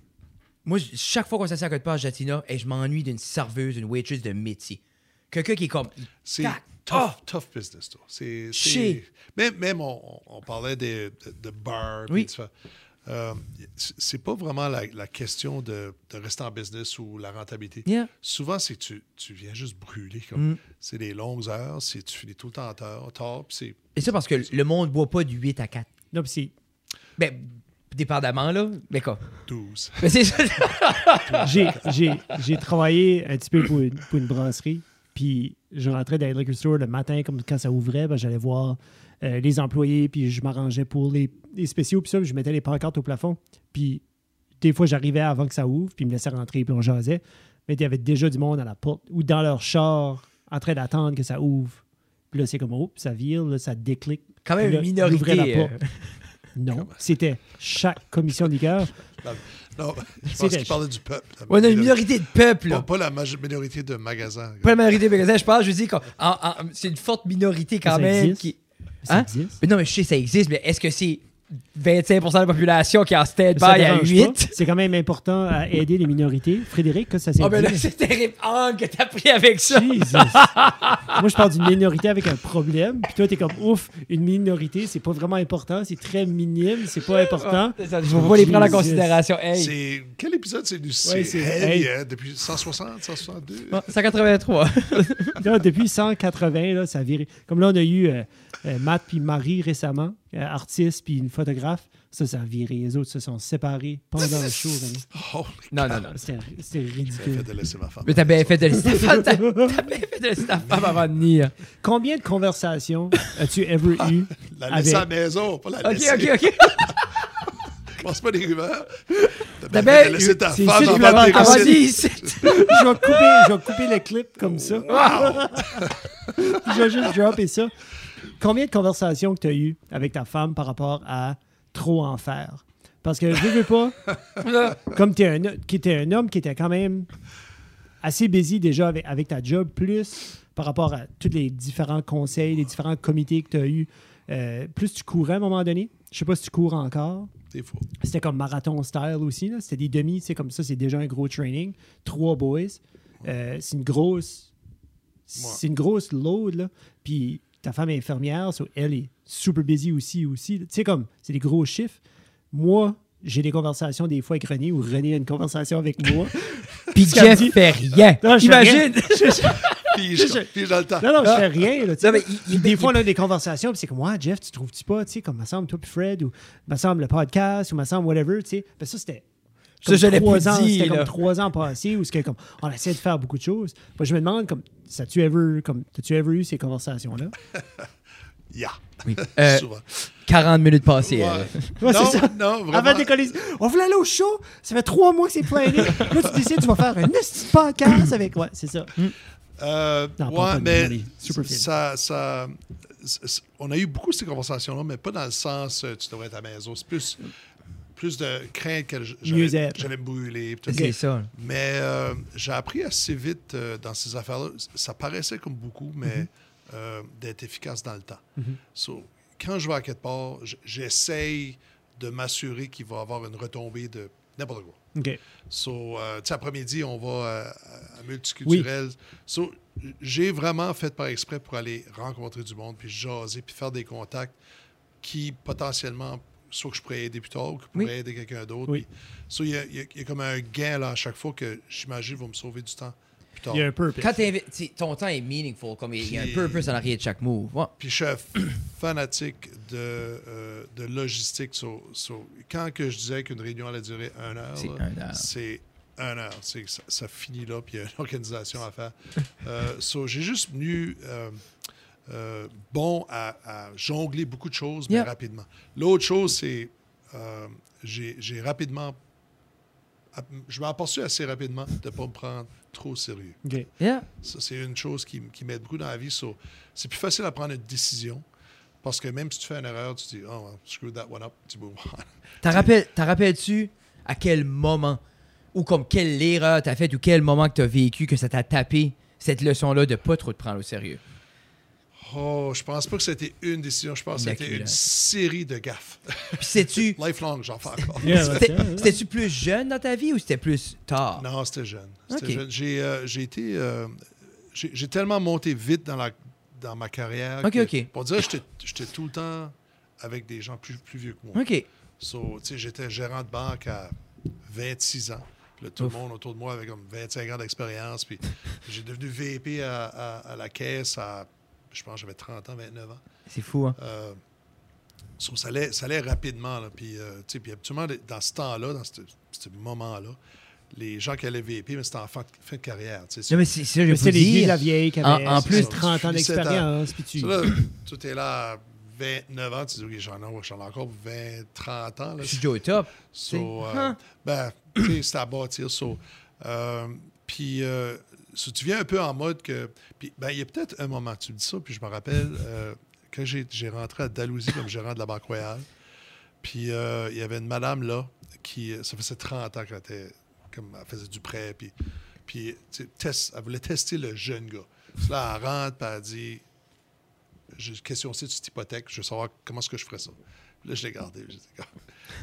Moi, chaque fois qu'on s'assied à côté de pas à Jatina, et je m'ennuie d'une serveuse, d'une waitress de métier. Quelqu'un qui est comme... C'est tac, tough, oh! tough business, toi. C'est... c'est... Même, même on, on parlait de, de, de bar. Oui. Euh, c'est pas vraiment la, la question de, de rester en business ou la rentabilité. Yeah. Souvent, c'est que tu, tu viens juste brûler. Comme. Mm. C'est des longues heures, c'est, tu finis tout le temps tard, tard puis c'est... Et ça parce que c'est... le monde ne boit pas du huit à quatre. Non, puis c'est... Ben, dépendamment, là, mais quoi? douze. Mais c'est ça. j'ai, j'ai, j'ai travaillé un petit peu pour une, pour une brasserie, puis je rentrais dans les liquor store le matin, comme quand ça ouvrait, ben, j'allais voir... Euh, les employés, puis je m'arrangeais pour les, les spéciaux, puis ça, puis je mettais les pancartes au plafond. Puis des fois, j'arrivais avant que ça ouvre, puis ils me laissaient rentrer, puis on jasait. Mais il y avait déjà du monde à la porte ou dans leur char en train d'attendre que ça ouvre. Puis là, c'est comme, oh, ça vire, là, ça déclic. Quand même là, une minorité. La porte. Euh... Non, c'était chaque commission de liqueur. Non, je pense qu'il parlait du peuple. On a une minorité de peuple. Pas, pas la minorité de magasins. Pas la minorité de magasins, je pense. Je dis que c'est une forte minorité quand ça même existe. Qui... Ça hein? existe? Mais non, mais je sais que ça existe, mais est-ce que c'est vingt-cinq pour cent de la population qui est en stand-by à huit? Pas. C'est quand même important à aider les minorités. Frédéric, que ça s'est oh, mais là, c'est terrible angle que t'as pris avec ça. Jesus. Moi, je parle d'une minorité avec un problème, puis toi, t'es comme, ouf, une minorité, c'est pas vraiment important, c'est très minime, c'est pas important. Oh, je vais pas les prendre en considération. Hey. C'est... Quel épisode c'est du ouais, c'est... Hey, hey. Hein, depuis cent soixante, cent soixante-deux? Bon, cent quatre-vingt-trois. Là, depuis cent quatre-vingts, là, ça vire. Comme là, on a eu... Euh, Euh, Matt puis Marie récemment, euh, artiste puis une photographe, ça, ça a viré. Les autres se sont séparés pendant le show. Oh, non, non, non. C'était, c'était ridicule. J'ai fait de laisser ma femme. Mais t'as bien fait de laisser ta femme. T'as, t'as bien fait de laisser ta femme avant de venir. Combien de conversations as-tu ever ah, eu? La laisser avec... à la maison, pas la laisser. OK, OK, OK. Je pense pas des rumeurs. T'as bien fait de laisser ta femme avant de venir. Je vais couper le clip comme ça. Wow! Je vais juste dropper ça. Combien de conversations que tu as eues avec ta femme par rapport à trop en faire? Parce que je veux pas, comme tu es un, un homme qui était quand même assez busy déjà avec, avec ta job, plus par rapport à tous les différents conseils, les différents comités que tu as eus, euh, plus tu courais à un moment donné. Je sais pas si tu cours encore. C'est fou. C'était comme marathon style aussi. Là. C'était des demi, c'est comme ça, c'est déjà un gros training. Trois boys. Euh, c'est une grosse... C'est une grosse load, là. Puis... Ta femme est infirmière, so elle est super busy aussi. aussi. Tu sais, comme, c'est des gros chiffres. Moi, j'ai des conversations des fois avec René ou René a une conversation avec moi. Puis Jeff dit... fait rien. Non, je Imagine! Puis je, je... dans le temps. Non, non, je fais rien. Là, non, mais il, il, des il, fois, il... on a des conversations, puis c'est comme, ouais, Jeff, tu trouves-tu pas, tu sais, comme, me semble, toi, puis Fred, ou me semble le podcast, ou me semble whatever, tu sais. Ben, ça, c'était. Comme ça, je l'ai pas dit. C'était là. Comme trois ans passés où c'était comme, on essaie de faire beaucoup de choses. Moi, je me demande, comme, as-tu ever, comme, as-tu ever eu ces conversations-là? Yeah. Oui. Euh, souvent. quarante minutes passées. Ouais. Ouais, non, c'est ça. Non, vraiment. Avant de décoller, on voulait aller au show. Ça fait trois mois que c'est plané. Là, tu décides, tu vas faire un petit podcast avec. Ouais, c'est ça. Mm. Euh, non, ouais, pas mais Super ça, ça, ça, on a eu beaucoup de ces conversations-là, mais pas dans le sens, tu devrais être à la maison. C'est plus. plus de crainte que j'allais me brûler. Okay. Ça. Mais euh, j'ai appris assez vite euh, dans ces affaires-là. Ça paraissait comme beaucoup, mais mm -hmm. euh, d'être efficace dans le temps. Mm -hmm. So, quand je vais à quelque part, j'essaye de m'assurer qu'il va y avoir une retombée de n'importe quoi. OK. So, euh, tu sais, après-midi, on va à, à multiculturel. Oui. So, j'ai vraiment fait par exprès pour aller rencontrer du monde, puis jaser, puis faire des contacts qui potentiellement, soit que je pourrais aider plus tard, que je pourrais oui. aider quelqu'un d'autre. Oui. So, il y a, y, a, y a comme un gain là, à chaque fois que j'imagine vous me sauver du temps plus tard. Il y a un purpose. Quand ton temps est meaningful, comme il y a un purpose en arrière de chaque move. Ouais. Puis je suis fanatique de, euh, de logistique. So, so, quand que je disais qu'une réunion allait durer une heure, c'est un heure. C'est ça, ça finit là, puis il y a une organisation à faire. euh, so, j'ai juste venu... Euh, Euh, bon à, à jongler beaucoup de choses, mais yep. rapidement. L'autre chose, c'est euh, j'ai rapidement... Je m'en aperçus assez rapidement de ne pas me prendre trop sérieux. Okay. Yeah. Ça, c'est une chose qui, qui m'aide beaucoup dans la vie. So, c'est plus facile à prendre une décision, parce que même si tu fais une erreur, tu dis « Oh, screw that one up », tu move on. T'en rappelles, t'en rappelles-tu à quel moment, ou comme quelle erreur t'as faite, ou quel moment que t'as vécu, que ça t'a tapé cette leçon-là de ne pas trop te prendre au sérieux? Oh, je pense pas que c'était une décision. Je pense que c'était une série de gaffes. Puis sais-tu... Lifelong, j'en fais encore. Yeah, c'était-tu plus jeune dans ta vie ou c'était plus tard? Non, c'était jeune. Okay. jeune. J'ai euh, été... Euh, j'ai tellement monté vite dans, la, dans ma carrière. Okay, que, okay. Pour dire, j'étais tout le temps avec des gens plus, plus vieux que moi. OK. So, j'étais gérant de banque à vingt-six ans. Là, tout Ouf. le monde autour de moi avait comme vingt-cinq ans d'expérience. Puis j'ai devenu V P à, à, à la caisse à... Je pense que j'avais trente ans, vingt-neuf ans. C'est fou, hein? Euh, so, ça, allait, ça allait rapidement. Là, puis, euh, puis habituellement, dans ce temps-là, dans ce, ce moment-là, les gens qui allaient V P, mais c'était en fin de, fin de carrière. Non, mais c'est ça, je vous dis. La vieille qui avait en, en plus ça, trente ans d'expérience. Tu là, tout est là à vingt-neuf ans. Tu dis, oui, j'en ai encore vingt, trente ans. Là, je suis au top. So, euh, hein? Ben, c'est à bâtir. So, euh, puis... Euh, So, tu viens un peu en mode que... Puis, ben, il y a peut-être un moment, tu me dis ça, puis je me rappelle, euh, quand j'ai rentré à Dalhousie comme gérant de la Banque Royale, puis euh, il y avait une madame là, qui, ça faisait trente ans qu'elle était, comme elle faisait du prêt, puis, puis test, elle voulait tester le jeune gars. So, là, elle rentre, puis elle dit, j'ai une question aussi de cette hypothèque, je veux savoir comment est-ce que je ferais ça. Puis là, je l'ai gardé. Je dis,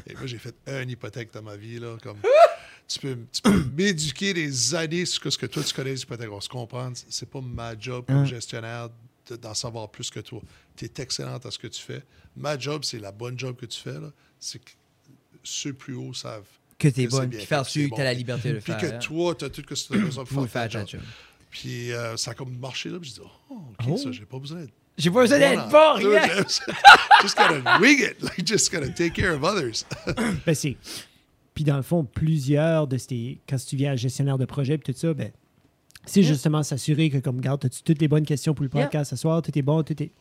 et moi, j'ai fait une hypothèque dans ma vie, là, comme... Tu peux, tu peux m'éduquer des années sur ce que toi, tu connais des hypothèques. On se comprend, c'est pas ma job comme gestionnaire d'en savoir plus que toi. Tu es excellente à ce que tu fais. Ma job, c'est la bonne job que tu fais. C'est que ceux plus hauts savent que tu es bonne, que tu as bon. la liberté de le faire. Puis que hein. toi, tu as tout ce que tu as besoin pour faire ta job. Puis euh, ça a comme marché là. Puis je dis, oh, OK, oh. ça, j'ai pas besoin d'être. J'ai pas besoin d'être bon, rien. Just gotta wing it. Like, just gotta take care of others. Ben, c'est. Puis dans le fond, plusieurs de ces... Quand tu viens à gestionnaire de projet et tout ça, ben, c'est yeah. justement s'assurer que, comme, garde, as-tu toutes les bonnes questions pour le podcast yeah. ce soir? Tout est bon, tout est...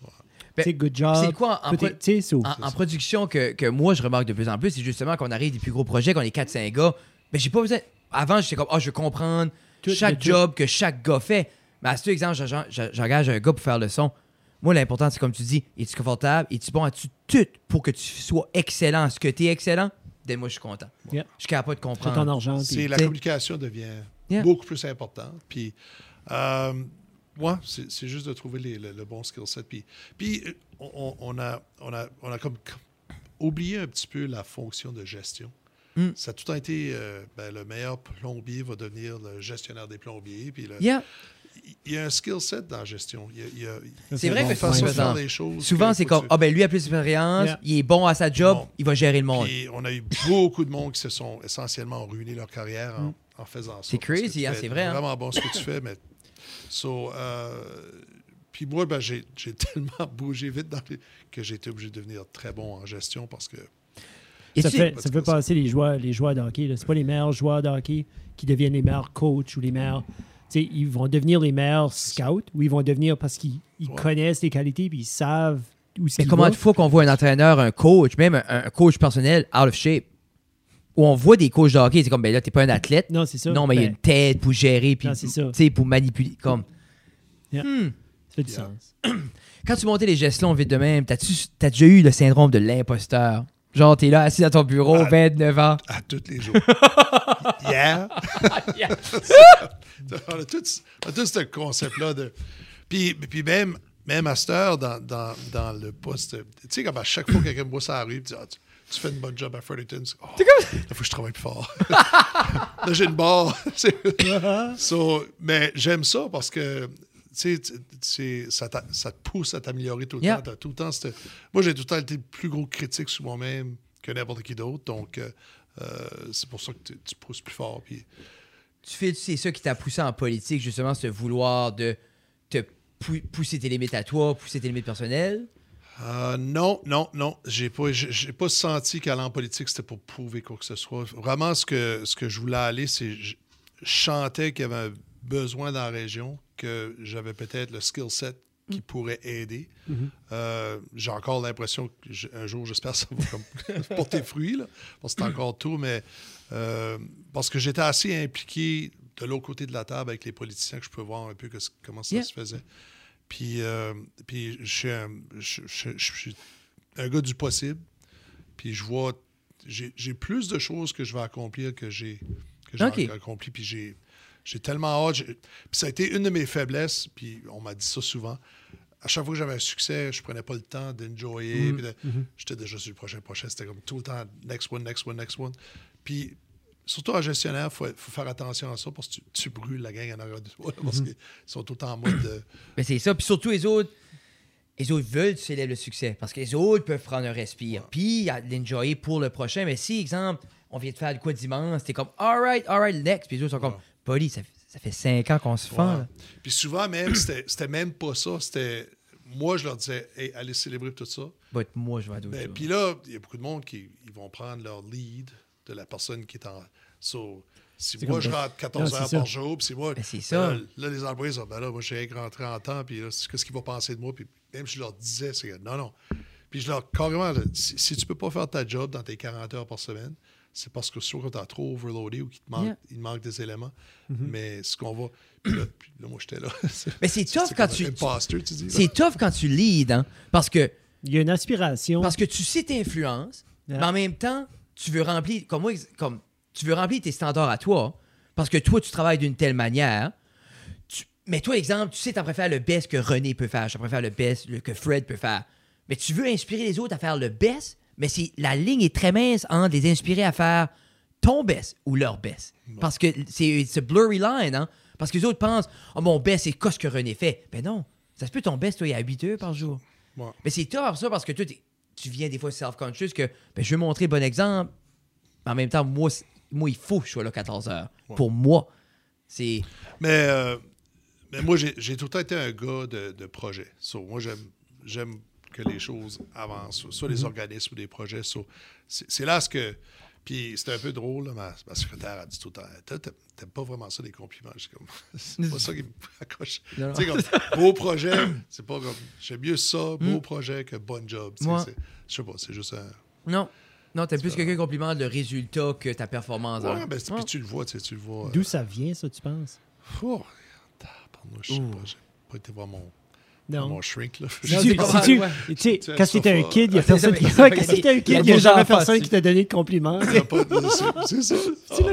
Ben, c'est good job. C'est quoi en, en, pro so, en, en production que, que moi, je remarque de plus en plus, c'est justement qu'on arrive des plus gros projets, qu'on est quatre cinq gars. Mais j'ai pas besoin... Avant, j'étais comme, ah, oh, je veux comprendre tout, chaque job que chaque gars fait. Mais à cet exemple, j'engage un gars pour faire le son. Moi, l'important, c'est comme tu dis, es-tu confortable? Es-tu bon? As-tu tout pour que tu sois excellent? Est-ce que tu es excellent? Dès moi, je suis content. Yeah. Je suis capable de comprendre. C'est la communication devient yeah. beaucoup plus importante. Puis, euh, ouais, c'est juste de trouver les, le, le bon skill set. Puis, puis on, on, a, on, a, on a comme oublié un petit peu la fonction de gestion. Mm. Ça a tout le temps été euh, ben, le meilleur plombier va devenir le gestionnaire des plombiers. Puis le, yeah. il y a un skill set dans la gestion. C'est vrai que souvent, des choses souvent c'est comme, ah oh, ben lui a plus d'expérience, yeah. il est bon à sa job, bon. Il va gérer le monde. Puis, on a eu beaucoup de monde qui se sont essentiellement ruiné leur carrière en, mm. en faisant ça. C'est crazy, c'est hein, vrai. C'est vraiment hein. bon ce que tu fais, mais... So, euh, puis moi, ben, j'ai tellement bougé vite dans les... que j'ai été obligé de devenir très bon en gestion parce que... Et ça, tu... fait, ça fait passer les joueurs, les joueurs de hockey. Ce n'est pas les meilleurs joueurs de hockey qui deviennent les meilleurs coachs ou les meilleurs... T'sais, ils vont devenir les meilleurs scouts ou ils vont devenir parce qu'ils ouais. connaissent les qualités et ils savent où c'est. Mais comment de fois qu'on voit un entraîneur, un coach, même un, un coach personnel out of shape, où on voit des coachs de hockey, c'est comme, ben là, t'es pas un athlète. Non, c'est ça. Non, mais ben, il y a une tête pour gérer, puis pour manipuler. Comme. Yeah. Hmm. Ça fait du yeah. sens. Quand tu montais les gestes longs vite de même, t'as-tu, t'as déjà eu le syndrome de l'imposteur? Genre, t'es là, assis à ton bureau, à, vingt-neuf ans. À tous les jours. Yeah! Yeah. On a tout, on a tout ce concept-là. De... Puis, puis même, même à cette heure, dans, dans, dans le poste... Tu sais, comme à chaque fois que quelqu'un me voit sur la rue, tu, ah, tu, tu fais une bonne job à Fredericton. Oh, t'es comme... Il faut que je travaille plus fort. Là, j'ai une barre. So, mais j'aime ça parce que... Tu sais, ça, ça te pousse à t'améliorer tout le yeah. temps. Tout le temps moi, j'ai tout le temps été plus gros critique sur moi-même que n'importe qui d'autre. Donc, euh, c'est pour ça que tu, tu pousses plus fort. Puis... Tu fais, c'est ça qui t'a poussé en politique, justement, ce vouloir de te pou- pousser tes limites à toi, pousser tes limites personnelles? Euh, non, non, non. J'ai pas, j'ai, j'ai pas senti qu'aller en politique, c'était pour prouver quoi que ce soit. Vraiment, ce que, ce que je voulais aller, c'est... Je chantais qu'il y avait un besoin dans la région, que j'avais peut-être le skill set qui pourrait aider. Mm-hmm. Euh, j'ai encore l'impression qu'un jour, j'espère que ça va comme porter fruit, là, parce que c'est encore tôt, mais euh, parce que j'étais assez impliqué de l'autre côté de la table avec les politiciens que je peux voir un peu que, comment ça yeah. se faisait. Puis, euh, puis je, suis un, je, je, je suis un gars du possible, puis je vois... J'ai, j'ai plus de choses que je vais accomplir que j'ai, que j'ai okay. accompli, puis j'ai... J'ai tellement hâte. J'ai... Puis ça a été une de mes faiblesses, puis on m'a dit ça souvent. À chaque fois que j'avais un succès, je prenais pas le temps d'enjoyer. Mmh, puis de... mmh. J'étais déjà sur le prochain prochain. C'était comme tout le temps « next one, next one, next one ». Puis surtout en gestionnaire, il faut, faut faire attention à ça parce que tu, tu brûles la gang en arrière de toi parce mmh. qu'ils sont tout le temps en mode de... Mais c'est ça. Puis surtout, les autres, les autres veulent que tu célèbres le succès parce que les autres peuvent prendre un respire ouais. puis l'enjoyer pour le prochain. Mais si, exemple, on vient de faire de quoi dimanche, t'es comme « all right, all right, next ». Puis les autres sont ouais. comme... Poli, ça, ça fait cinq ans qu'on se fend. Ouais. Puis souvent, même, c'était, c'était même pas ça. C'était moi, je leur disais, hey, allez célébrer tout ça. But moi, je vais à d'autres ben, puis là, il y a beaucoup de monde qui ils vont prendre leur lead de la personne qui est en... So, si c'est moi, je rentre quatorze heures par jour, puis si moi... Ben, c'est ça. Là, là, les employés sont, ben là, moi, j'ai rentré en temps, puis là, qu'est-ce qu'ils vont penser de moi? Puis même si je leur disais, c'est non, non. Puis je leur, carrément, là, si, si tu peux pas faire ta job dans tes quarante heures par semaine, c'est parce que soit tu as trop overloadé ou qu'il te manque, yeah. il te manque des éléments. Mm-hmm. Mais ce qu'on va... Puis là, puis là, moi, j'étais là. C'est, mais c'est, c'est tough quand tu... Imposteur, tu dis, c'est tough quand tu lead, hein? Parce que... Il y a une aspiration. Parce que tu sais tes influences, yeah. mais en même temps, tu veux remplir... Comme moi, comme... Tu veux remplir tes standards à toi, parce que toi, tu travailles d'une telle manière. Tu, mais toi, exemple, tu sais, tu en préfères le best que René peut faire, tu en préfères le best que Fred peut faire. Mais tu veux inspirer les autres à faire le best... Mais c'est, la ligne est très mince entre les inspirer à faire ton best ou leur best. Bon. Parce que c'est une blurry line, hein? Parce que les autres pensent « Ah, oh, mon best, c'est quoi ce que René fait? » Ben non, ça se peut ton best, toi, il y a huit heures par jour. Bon. Mais c'est tort, ça, parce que toi, tu viens des fois self-conscious que ben, je veux montrer le bon exemple, mais en même temps, moi, moi, il faut que je sois là quatorze heures. Bon. Pour moi, c'est... Mais, euh, mais moi, j'ai, j'ai tout le temps été un gars de, de projet. So, moi, j'aime... j'aime... que les choses avancent, soit les organismes ou des projets. Soit, c'est, c'est là ce que... Puis c'est un peu drôle, là, ma, ma secrétaire a dit tout le temps, t'aimes, t'aimes pas vraiment ça, les compliments. Je suis comme, c'est pas ça qui me accroche. Tu sais, comme, beau projet, c'est pas comme, j'aime mieux ça, beau projet, que bon job. Moi, c'est, je sais pas, c'est juste un... Non, non, t'aimes plus pas... quelqu'un complimente le résultat que ta performance. Ouais, hein. Ben, puis tu le vois, tu sais, tu le vois. D'où euh... ça vient, ça, tu penses? Oh, pardon, je sais pas, j'ai pas été voir mon... Non. Mon shrink, là. Non, si tu, si tu, ouais. tu sais, quand t'étais un kid, il n'y a personne qui t'a donné de compliments. C'est ça.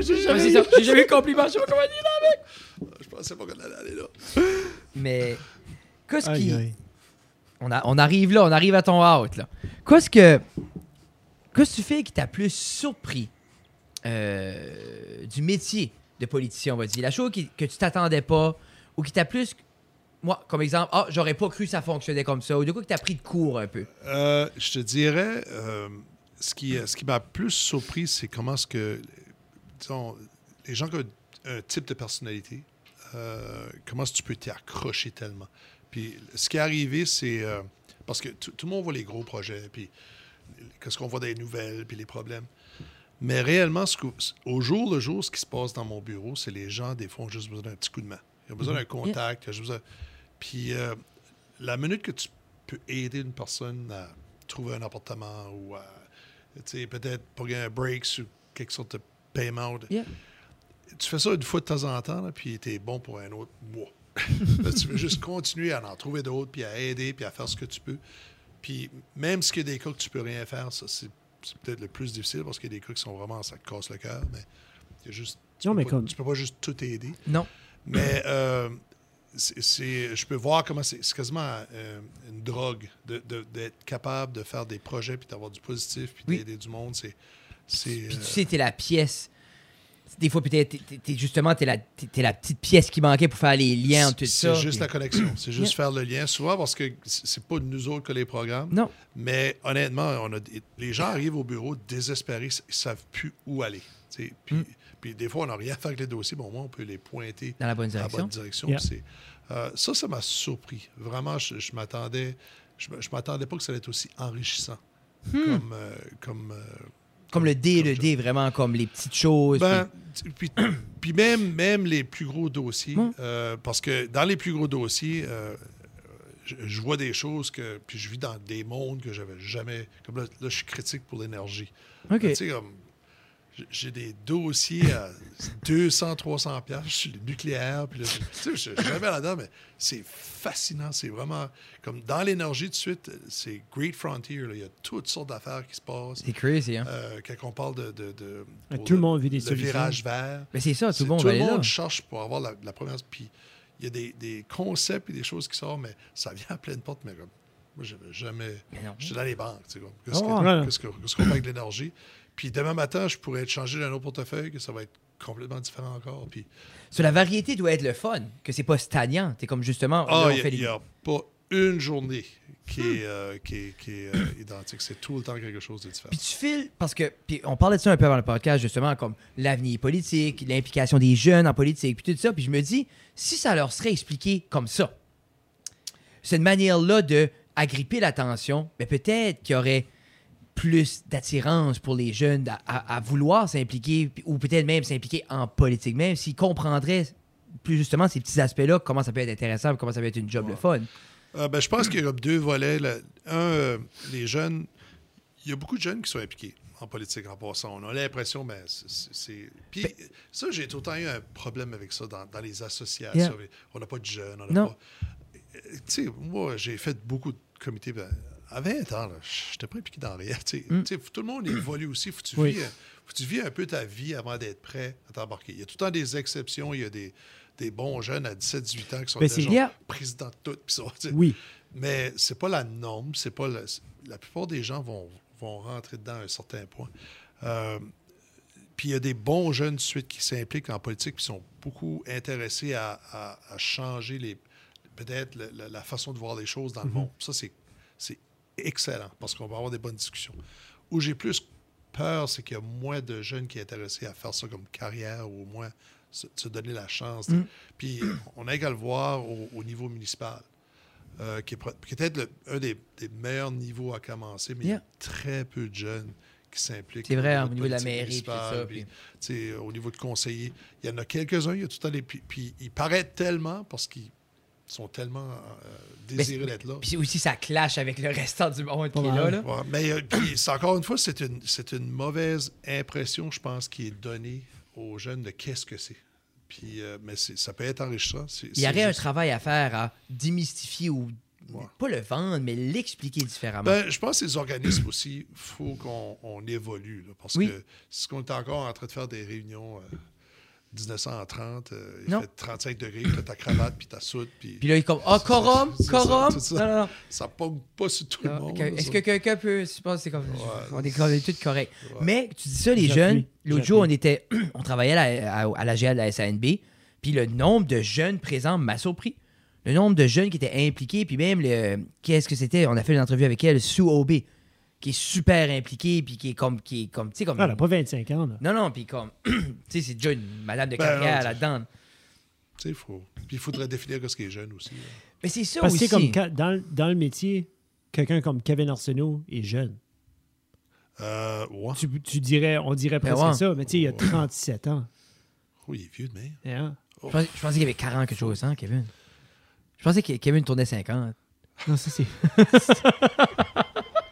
J'ai jamais eu de compliments. Je sais pas comment il est là, mec. Je pensais pas qu'on allait aller là. Mais, qu'est-ce qui... On, a, on arrive là, on arrive à ton out, là. Qu'est-ce que... Qu'est-ce que tu fais qui t'a plus surpris euh, du métier de politicien, on va dire? La chose qui, que tu t'attendais pas ou qui t'a plus... Moi, comme exemple, ah, j'aurais pas cru que ça fonctionnait comme ça. Ou de quoi que tu as pris de cours un peu? Euh, je te dirais, euh, ce, qui, ce qui m'a plus surpris, c'est comment est-ce que, disons, les gens qui ont un type de personnalité, euh, comment est-ce que tu peux t'y accrocher tellement? Puis ce qui est arrivé, c'est... Euh, parce que tout le monde voit les gros projets, puis qu'est-ce qu'on voit des nouvelles, puis les problèmes. Mais réellement, ce que, au jour le jour, ce qui se passe dans mon bureau, c'est les gens, des fois, ont juste besoin d'un petit coup de main. Ils ont besoin d'un contact, ils ont juste besoin... Puis, euh, la minute que tu peux aider une personne à trouver un appartement ou à, tu sais, peut-être pour gagner un break sur quelque sorte de paiement, yeah. tu fais ça une fois de temps en temps, là, puis t'es bon pour un autre mois. Là, tu veux juste continuer à en trouver d'autres, puis à aider, puis à faire ce que tu peux. Puis, même s'il y a des cas que tu peux rien faire, ça, c'est, c'est peut-être le plus difficile parce qu'il y a des cas qui sont vraiment, ça te casse le cœur, mais il y a juste, tu ne peux, comme... peux pas juste tout aider. Non. Mais euh, c'est, c'est, je peux voir comment c'est, c'est quasiment euh, une drogue de, de, d'être capable de faire des projets puis d'avoir du positif puis oui. d'aider du monde. C'est, c'est, puis euh... tu sais, t'es la pièce. Des fois, peut-être, justement, t'es la, t'es la petite pièce qui manquait pour faire les liens entre tout ça. C'est juste la connexion. C'est juste yeah. faire le lien. Souvent, parce que c'est pas de nous autres que les programmes. Non. Mais honnêtement, on a, les gens arrivent au bureau désespérés. Ils savent plus où aller. Puis, mm. puis des fois, on n'a rien à faire avec les dossiers. Mais au moins, on peut les pointer dans la bonne direction. La bonne direction yeah. c'est, euh, ça, ça m'a surpris. Vraiment, je, je m'attendais... Je, je m'attendais pas que ça allait être aussi enrichissant. Mm. Comme... Euh, comme euh, Comme le dé, le dé, vraiment, comme les petites choses. Ben, puis puis même, même les plus gros dossiers, mmh. euh, parce que dans les plus gros dossiers, euh, je, je vois des choses que... Puis je vis dans des mondes que j'avais jamais... Comme là, là je suis critique pour l'énergie. OK. Tu sais, comme... J'ai des dossiers à deux cents, trois cents piastres, je suis nucléaire, puis là, tu sais, je suis jamais là-dedans, mais c'est fascinant, c'est vraiment... Comme dans l'énergie, tout de suite, c'est Great Frontier, là. Il y a toutes sortes d'affaires qui se passent. C'est crazy, hein? Euh, quand on parle de... de, de ah, tout le, le monde vit des le solutions. Virage vert. Mais c'est ça, tout, c'est, bon, tout le monde Tout le monde cherche pour avoir la, la première... Puis il y a des, des concepts et des choses qui sortent, mais ça vient à pleine porte, mais comme... Moi, j'avais jamais... J'étais dans les banques, tu sais, comme... Qu'est-ce oh, qu'on ouais. qu qu fait avec l'énergie? Puis demain matin, je pourrais être changé d'un autre portefeuille, que ça va être complètement différent encore. Puis... So, la variété doit être le fun, que c'est pas stagnant. C'est comme justement... Ah, il n'y a pas une journée qui hmm. est, euh, qui est, qui est euh, identique. C'est tout le temps quelque chose de différent. Puis tu files, parce que... Puis on parlait de ça un peu avant le podcast, justement, comme l'avenir politique, l'implication des jeunes en politique, puis tout ça. Puis je me dis, si ça leur serait expliqué comme ça, cette manière-là de agripper l'attention, mais peut-être qu'il y aurait... plus d'attirance pour les jeunes à, à, à vouloir s'impliquer ou peut-être même s'impliquer en politique, même s'ils comprendraient plus justement ces petits aspects-là, comment ça peut être intéressant, comment ça peut être une job ouais. le fun. Euh, ben, je pense qu'il y a deux volets. Là. Un, euh, les jeunes, il y a beaucoup de jeunes qui sont impliqués en politique en passant. On a l'impression, mais c'est... c'est... Puis ben, ça, j'ai tout le temps eu un problème avec ça dans, dans les associations. Yeah. On n'a pas de jeunes, on n'a pas... Tu sais, moi, j'ai fait beaucoup de comités... Ben, à vingt ans, je n'étais pas impliqué dans rien. T'sais, mm. t'sais, tout le monde évolue aussi. Il faut que tu, oui. vis, faut que tu vis un peu ta vie avant d'être prêt à t'embarquer. Il y a tout le temps des exceptions. Il y a des, des bons jeunes à dix-sept, dix-huit ans qui sont ben, déjà présidents de tout. Pis ça, oui. Mais c'est pas la norme. C'est pas la, la plupart des gens vont, vont rentrer dedans à un certain point. Euh, Puis il y a des bons jeunes de suite qui s'impliquent en politique qui sont beaucoup intéressés à, à, à changer les peut-être la, la, la façon de voir les choses dans mm-hmm. le monde. Ça, c'est, c'est excellent, parce qu'on va avoir des bonnes discussions. Où j'ai plus peur, c'est qu'il y a moins de jeunes qui sont intéressés à faire ça comme carrière ou au moins se, se donner la chance. Mm. Puis on a qu'à le voir au, au niveau municipal, euh, qui est peut-être le, un des, des meilleurs niveaux à commencer, mais yeah. il y a très peu de jeunes qui s'impliquent. C'est vrai, au niveau de la mairie, puis ça. Puis... Puis, au niveau de conseillers, il y en a quelques-uns, il y a tout le temps des... Puis, puis ils paraissent tellement parce qu'ils sont tellement euh, désirés d'être là. Puis aussi, ça clash avec le restant du monde qui est là. là. Ouais, mais euh, pis, c'est, encore une fois, c'est une, c'est une mauvaise impression, je pense, qui est donnée aux jeunes de qu'est-ce que c'est. Puis, euh, mais c'est, ça peut être enrichissant. C'est, Il y, y aurait un travail à faire à démystifier ou, ouais. pas le vendre, mais l'expliquer différemment. Ben, je pense que les organismes aussi, il faut qu'on on évolue. Là, parce oui. que si on est encore en train de faire des réunions... Euh, dix-neuf cent trente, euh, il non. fait trente-cinq degrés, tu as ta cravate, puis ta soute. Puis là, il est comme « Ah, oh, quorum, quorum! » Non, non, non. Ça ne pomme pas sur tout non, le monde. Okay. Est-ce que quelqu'un peut... Je pense que c'est comme... Ouais. On est, on est tous corrects. Ouais. Mais tu dis ça, les jeunes, l'autre jour, on, était, on travaillait à, à, à la G A de la S A N B, puis le nombre de jeunes présents m'a surpris. Le nombre de jeunes qui étaient impliqués, puis même, le, qu'est-ce que c'était? On a fait une entrevue avec elle, Sue O B, qui est super impliquée, puis qui est comme... Qui est comme, comme ah, elle n'a pas vingt-cinq ans, là. Non, non, puis comme... tu sais, c'est déjà une madame de carrière ben, là-dedans. Tu sais, il faut... Puis il faudrait définir ce qui est jeune aussi. Là. Mais c'est ça parce aussi. Parce que comme, dans, dans le métier, quelqu'un comme Kevin Arsenault est jeune. Euh, ouais. Tu, tu dirais... On dirait presque ben ouais. ça, mais tu sais, il a trente-sept ans. Oh, il est vieux de merde. Yeah. Oh. Je, pensais, je pensais qu'il avait quarante quelque chose, hein, Kevin? Je pensais que Kevin tournait cinquante. Non, ça, c'est...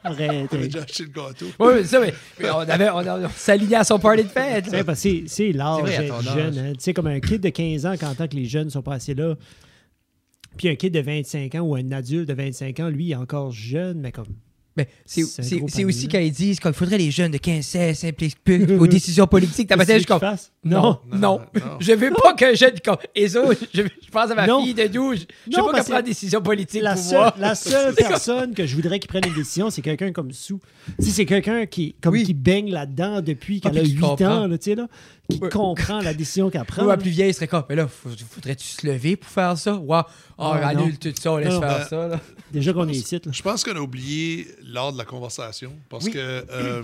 Arrêtez. On avait déjà acheté le gâteau. Oui, mais ça, mais, mais on, avait, on, on, on s'alignait à son party de fête. C'est, parce que c'est, c'est l'âge d'être jeune. Hein. Tu sais, comme un kid de quinze ans, quand tant que les jeunes sont pas assez là, puis un kid de vingt-cinq ans ou un adulte de vingt-cinq ans, lui, il est encore jeune, mais comme Mais c'est, c'est, c'est, c'est aussi quand ils disent qu'il faudrait les jeunes de quinze seize s'impliquent aux décisions politiques. T'as pas dit comme non, non, non, non. Je veux pas qu'un jeune comme Ezo, je, je pense à ma non. fille de douze, je veux pas qu'elle prenne des décisions politiques. La seule, la seule personne que je voudrais qu'il prenne une décision, c'est quelqu'un comme Sue. Si c'est quelqu'un qui, comme oui. qui baigne là-dedans depuis qu'elle ah, a huit ans, là, tu sais, là, qui ouais. comprend la décision qu'elle prend. Ou la plus vieille serait comme, mais là, faudrait-tu se lever pour faire ça? Waouh, on annule tout ça, on laisse faire ça. Déjà qu'on est ici. Je pense qu'on a oublié lors de la conversation, parce oui. que euh,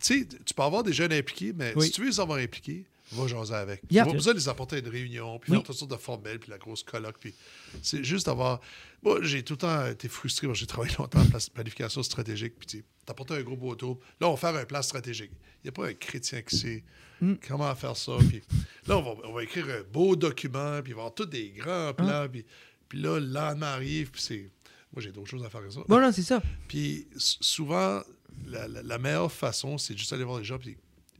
tu sais, tu peux avoir des jeunes impliqués, mais oui. si tu veux les avoir impliqués, va jaser avec. Tu vas besoin de les apporter à une réunion, puis oui. faire toutes sortes de formelles, puis la grosse colloque, puis c'est juste d'avoir... Moi, j'ai tout le temps été frustré, j'ai travaillé longtemps en planification stratégique, puis tu apportes un groupe autour, là, on va faire un plan stratégique. Il n'y a pas un chrétien qui sait mm. comment faire ça, puis là, on va, on va écrire un beau document, puis il va y avoir tous des grands plans, hein? puis, puis là, le lendemain arrive, puis c'est... Moi, j'ai d'autres choses à faire que ça. Bon, non, c'est ça. Puis souvent, la, la, la meilleure façon, c'est juste aller voir les gens et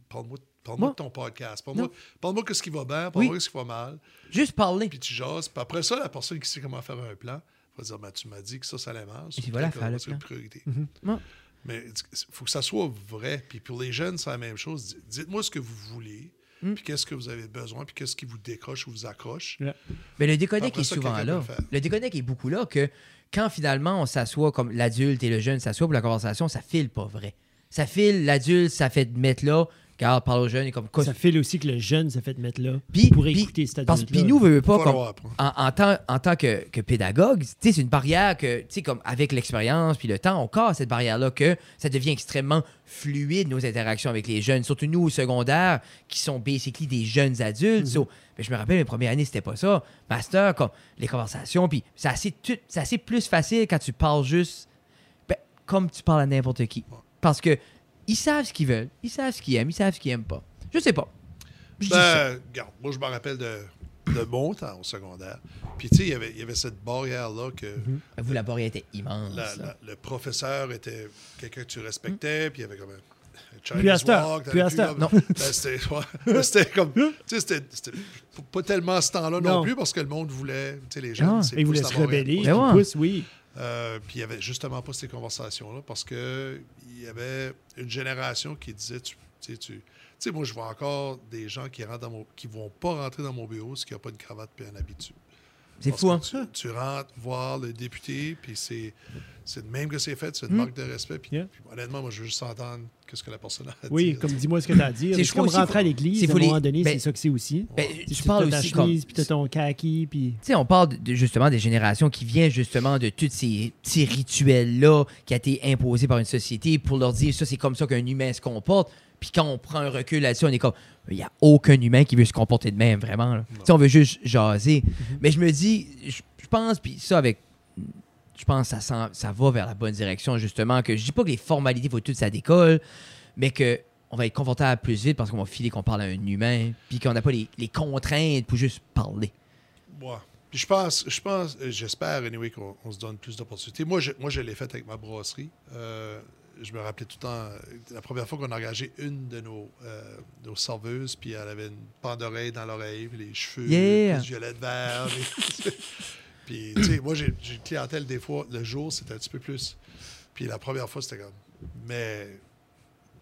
parle-moi, parle-moi de ton podcast. Parle-moi, parle-moi de ce qui va bien, parle-moi de oui. ce qui va mal. Juste parler. Puis tu jases. Puis après ça, la personne qui sait comment faire un plan va dire ben, tu m'as dit que ça, ça allait mal. Et puis voilà, faire le plan. Priorité. Mm-hmm. Mais il faut que ça soit vrai. Puis pour les jeunes, c'est la même chose. Dites-moi ce que vous voulez. Mm. Puis qu'est-ce que vous avez besoin, puis qu'est-ce qui vous décroche ou vous accroche. Yeah. Mais le déconnect est ça, souvent là. Le déconnect est beaucoup là que quand finalement on s'assoit, comme l'adulte et le jeune s'assoient pour la conversation, ça file pas vrai. Ça file, l'adulte, ça fait de mettre là, car parle aux jeunes et comme quoi. Ça file aussi que le jeune, ça fait de mettre là pis, pour pis, écouter cet adulte-là. Puis nous, on veut pas, comme, en, en tant, en tant que, que pédagogue, c'est une barrière que, comme avec l'expérience puis le temps, on casse cette barrière-là que ça devient extrêmement fluide, nos interactions avec les jeunes, surtout nous au secondaire, qui sont basically des jeunes adultes. Mm-hmm. So, ben, je me rappelle, mes premières années, c'était pas ça. Master, comme, les conversations, puis c'est assez, tu, c'est assez plus facile quand tu parles juste ben, comme tu parles à n'importe qui. Parce que ils savent ce qu'ils veulent, ils savent ce qu'ils aiment, ils savent ce qu'ils n'aiment pas. Je sais pas. Je ben, regarde, moi, je me rappelle de, de mon temps au secondaire. Puis, tu sais, il y avait cette barrière-là que... Mm-hmm. Le, Vous, la barrière était immense. La, la, le professeur était quelqu'un que tu respectais, mm-hmm. puis il y avait comme un... Puis à Stoddard, puis à Stoddard, non. Ben, c'était, ouais, c'était comme, tu sais, c'était, c'était pas tellement ce temps-là non, non plus, parce que le monde voulait, tu sais, les gens... Ils voulaient se rebeller, ils poussent, oui. Euh, puis il n'y avait justement pas ces conversations-là, parce qu'il y avait une génération qui disait, tu sais, tu sais, moi, je vois encore des gens qui rentrent dans mon, qui vont pas rentrer dans mon bureau s'il n'y a pas une cravate puis un habit dessus. C'est parce fou, hein? Tu, tu rentres voir le député, puis c'est, c'est de même que c'est fait, c'est une mmh. marque de respect. Puis, yeah. puis honnêtement, moi, je veux juste entendre ce que la personne a à oui, dire. Oui, comme dis-moi ce que tu as à dire. C'est, c'est comme rentrer à l'église, c'est à un moment donné, ben, c'est ça que c'est aussi. Ben, c'est, tu parles aussi comme... Puis t'as ton kaki, puis... Tu sais, on parle de, justement des générations qui viennent justement de tous ces petits rituels-là qui a été imposés par une société pour leur dire ça, c'est comme ça qu'un humain se comporte. Puis quand on prend un recul là-dessus, on est comme, il n'y a aucun humain qui veut se comporter de même, vraiment. On veut juste jaser. Mm-hmm. Mais je me dis, je, je pense, puis ça avec, je pense que ça, ça va vers la bonne direction, justement, que je dis pas que les formalités, il faut toutes ça décolle, mais que on va être confortable plus vite parce qu'on va filer qu'on parle à un humain, puis qu'on n'a pas les, les contraintes pour juste parler. Ouais. Puis je pense, je pense, j'espère, anyway, qu'on on se donne plus d'opportunités. Moi, je, moi, je l'ai fait avec ma brasserie. Euh... Je me rappelais tout le temps, la première fois qu'on a engagé une de nos, euh, nos serveuses, puis elle avait une pan d'oreille dans l'oreille, puis les cheveux, yeah. puis du violet de verre. Puis, puis tu sais, moi, j'ai, j'ai une clientèle des fois, le jour, c'était un petit peu plus. Puis la première fois, c'était comme... Mais,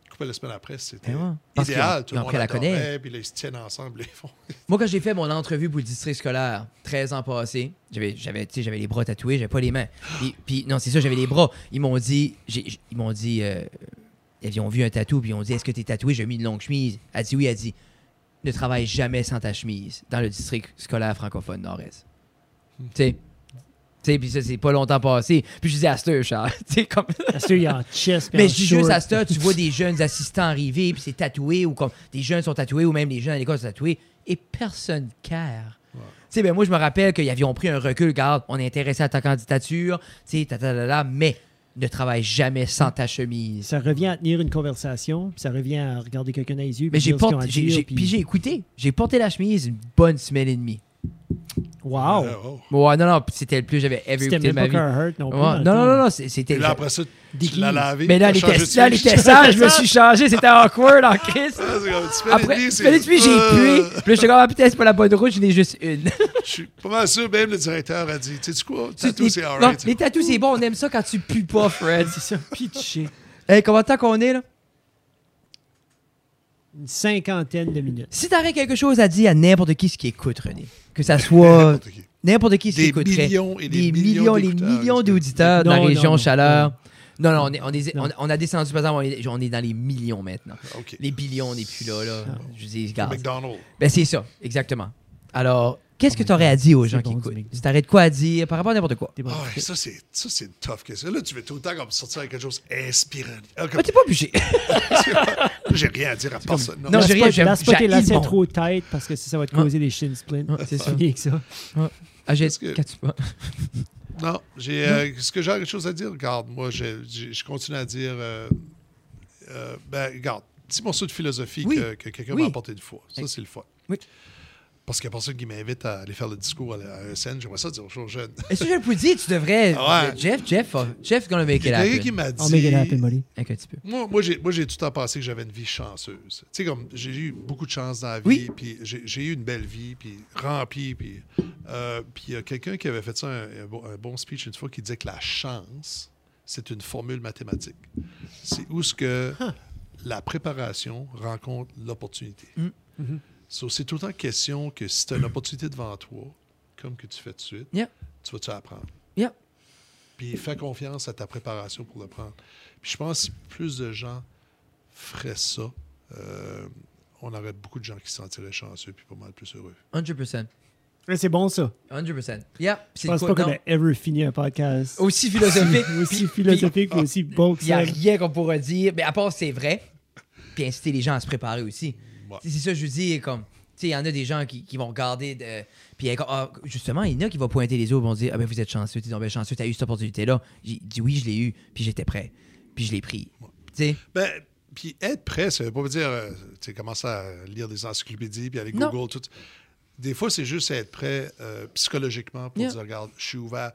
coupé la semaine après, c'était ouais. idéal. Tout le monde la connaît. Puis là, ils se tiennent ensemble. Les font. Moi, quand j'ai fait mon entrevue pour le district scolaire, treize ans passés, J'avais, j'avais, j'avais les bras tatoués, j'avais pas les mains. Et, puis, non, c'est ça, j'avais les bras. Ils m'ont dit, j'ai, ils m'ont dit, euh, ils ont vu un tatou, puis ils ont dit, est-ce que t'es tatoué? J'ai mis une longue chemise. Elle dit oui, elle dit, ne travaille jamais sans ta chemise dans le district scolaire francophone nord-est. Mm. Tu sais, tu sais, puis ça, c'est pas longtemps passé. Puis je disais, Aster, Charles, tu sais, comme. Aster, il est en chest. Mais je dis juste, Aster, tu vois des jeunes assistants arriver, puis c'est tatoué, ou comme des jeunes sont tatoués, ou même les jeunes à l'école sont tatoués, et personne care. Wow. Tu sais, ben moi, je me rappelle qu'ils avaient pris un recul. Regarde, on est intéressé à ta candidature, tu sais, tatatala, mais ne travaille jamais sans ta chemise. Ça revient à tenir une conversation, puis ça revient à regarder quelqu'un dans les yeux. Mais j'ai porté, j'ai, j'ai, puis j'ai écouté. J'ai porté la chemise une bonne semaine et demie. Wow! Euh, oh. Ouais, non, non, c'était le plus, j'avais every week de ma vie. Hurt non, plus, ouais. non, non, non, non, c'était... Là, après ça, tu l'as lavé. Mais là, les tessants, je me suis changé, c'était awkward en crise. Après, tu fais depuis, j'ai pué. Puis là, j'étais comme, ah, putain, c'est pas la bonne route, j'en ai juste une. Je suis pas mal sûr, même le directeur a dit, tu sais quoi, tatou, c'est all right. Les tatous, c'est bon, on aime ça quand tu pues pas, Fred. C'est ça, pitché. Hey, combien de temps qu'on est, là? Une cinquantaine de minutes. Si t'aurais quelque chose à dire à n'importe qui ce qui écoute, René, que ça soit n'importe qui ce qui écoute, des millions et des millions, des millions d'auditeurs dans la région Chaleur. Non, non, on, est, on, est, non. on, on a descendu, par exemple, on est, on est dans les millions maintenant. Okay. Les billions, on n'est plus là. là. Ah. Je dis, regarde. McDonald's. Ben, c'est ça, exactement. Alors, qu'est-ce que t'aurais à dire aux gens bon qui écoutent? Tu t'arrêtes quoi à dire par rapport à n'importe quoi? Oh, ça, c'est une tough question. Là, tu veux tout le temps comme sortir avec quelque chose inspirant. Ah, comme... ah t'es pas obligé. J'ai rien à dire à part ça. Non, non j'ai rien. Laisse pas tes lacets trop tight parce que ça va te causer ah. des shin splints. Ah, c'est ah. ça. C'est ça. Ah, ah j'ai... Que... Non, j'ai... Euh, Est-ce que j'ai quelque chose à dire? Regarde, moi, je continue à dire... Euh, euh, ben, regarde, petit morceau de philosophie oui. que, que quelqu'un oui. m'a apporté une fois. Ça, c'est le fun. Oui. Parce qu'il y a personne qui m'invite à aller faire le discours à E S N. J'aimerais ça dire aux gens jeunes. Est-ce que je le dire? Tu devrais... Ouais. Jeff, Jeff, Jeff, qu'on a make it happen. Il y a quelqu'un qui m'a dit... On make it happen, Molly. Un petit peu. Moi, moi j'ai tout le temps pensé que j'avais une vie chanceuse. Tu sais, comme j'ai eu beaucoup de chance dans la vie, oui. puis j'ai eu une belle vie, puis remplie, puis... Euh, puis il y a quelqu'un qui avait fait ça, un, un bon speech une fois, qui disait que la chance, c'est une formule mathématique. C'est où ce que huh. la préparation rencontre l'opportunité. Mm. Mm-hmm. So, c'est tout le temps question que si tu as une opportunité devant toi, comme que tu fais tout de suite, yeah. tu vas-tu apprendre? Yeah. Puis fais confiance à ta préparation pour le prendre. Puis je pense que si plus de gens feraient ça, euh, on aurait beaucoup de gens qui se sentiraient chanceux puis pas mal plus heureux. cent pour cent. C'est bon, ça. cent pour cent. Yeah. Je pense quoi, pas qu'on a ever fini un podcast aussi philosophique. aussi philosophique puis, ah, aussi bon que ça. Il n'y a rien qu'on pourra dire. Mais à part c'est vrai, puis inciter les gens à se préparer aussi. Ouais. C'est ça, je veux dire, comme, tu sais, il y en a des gens qui, qui vont regarder, puis ah, justement, il y en a qui vont pointer les autres, vont dire, ah ben vous êtes chanceux, tu es chanceux, tu as eu cette opportunité-là. J'ai dit, oui, je l'ai eu, puis j'étais prêt, puis je l'ai pris. Ouais. Tu sais? Ben, puis être prêt, ça veut pas dire, tu sais, commencer à lire des encyclopédies, puis aller Google, non. tout. Des fois, c'est juste être prêt euh, psychologiquement pour yeah. dire, regarde, je suis ouvert,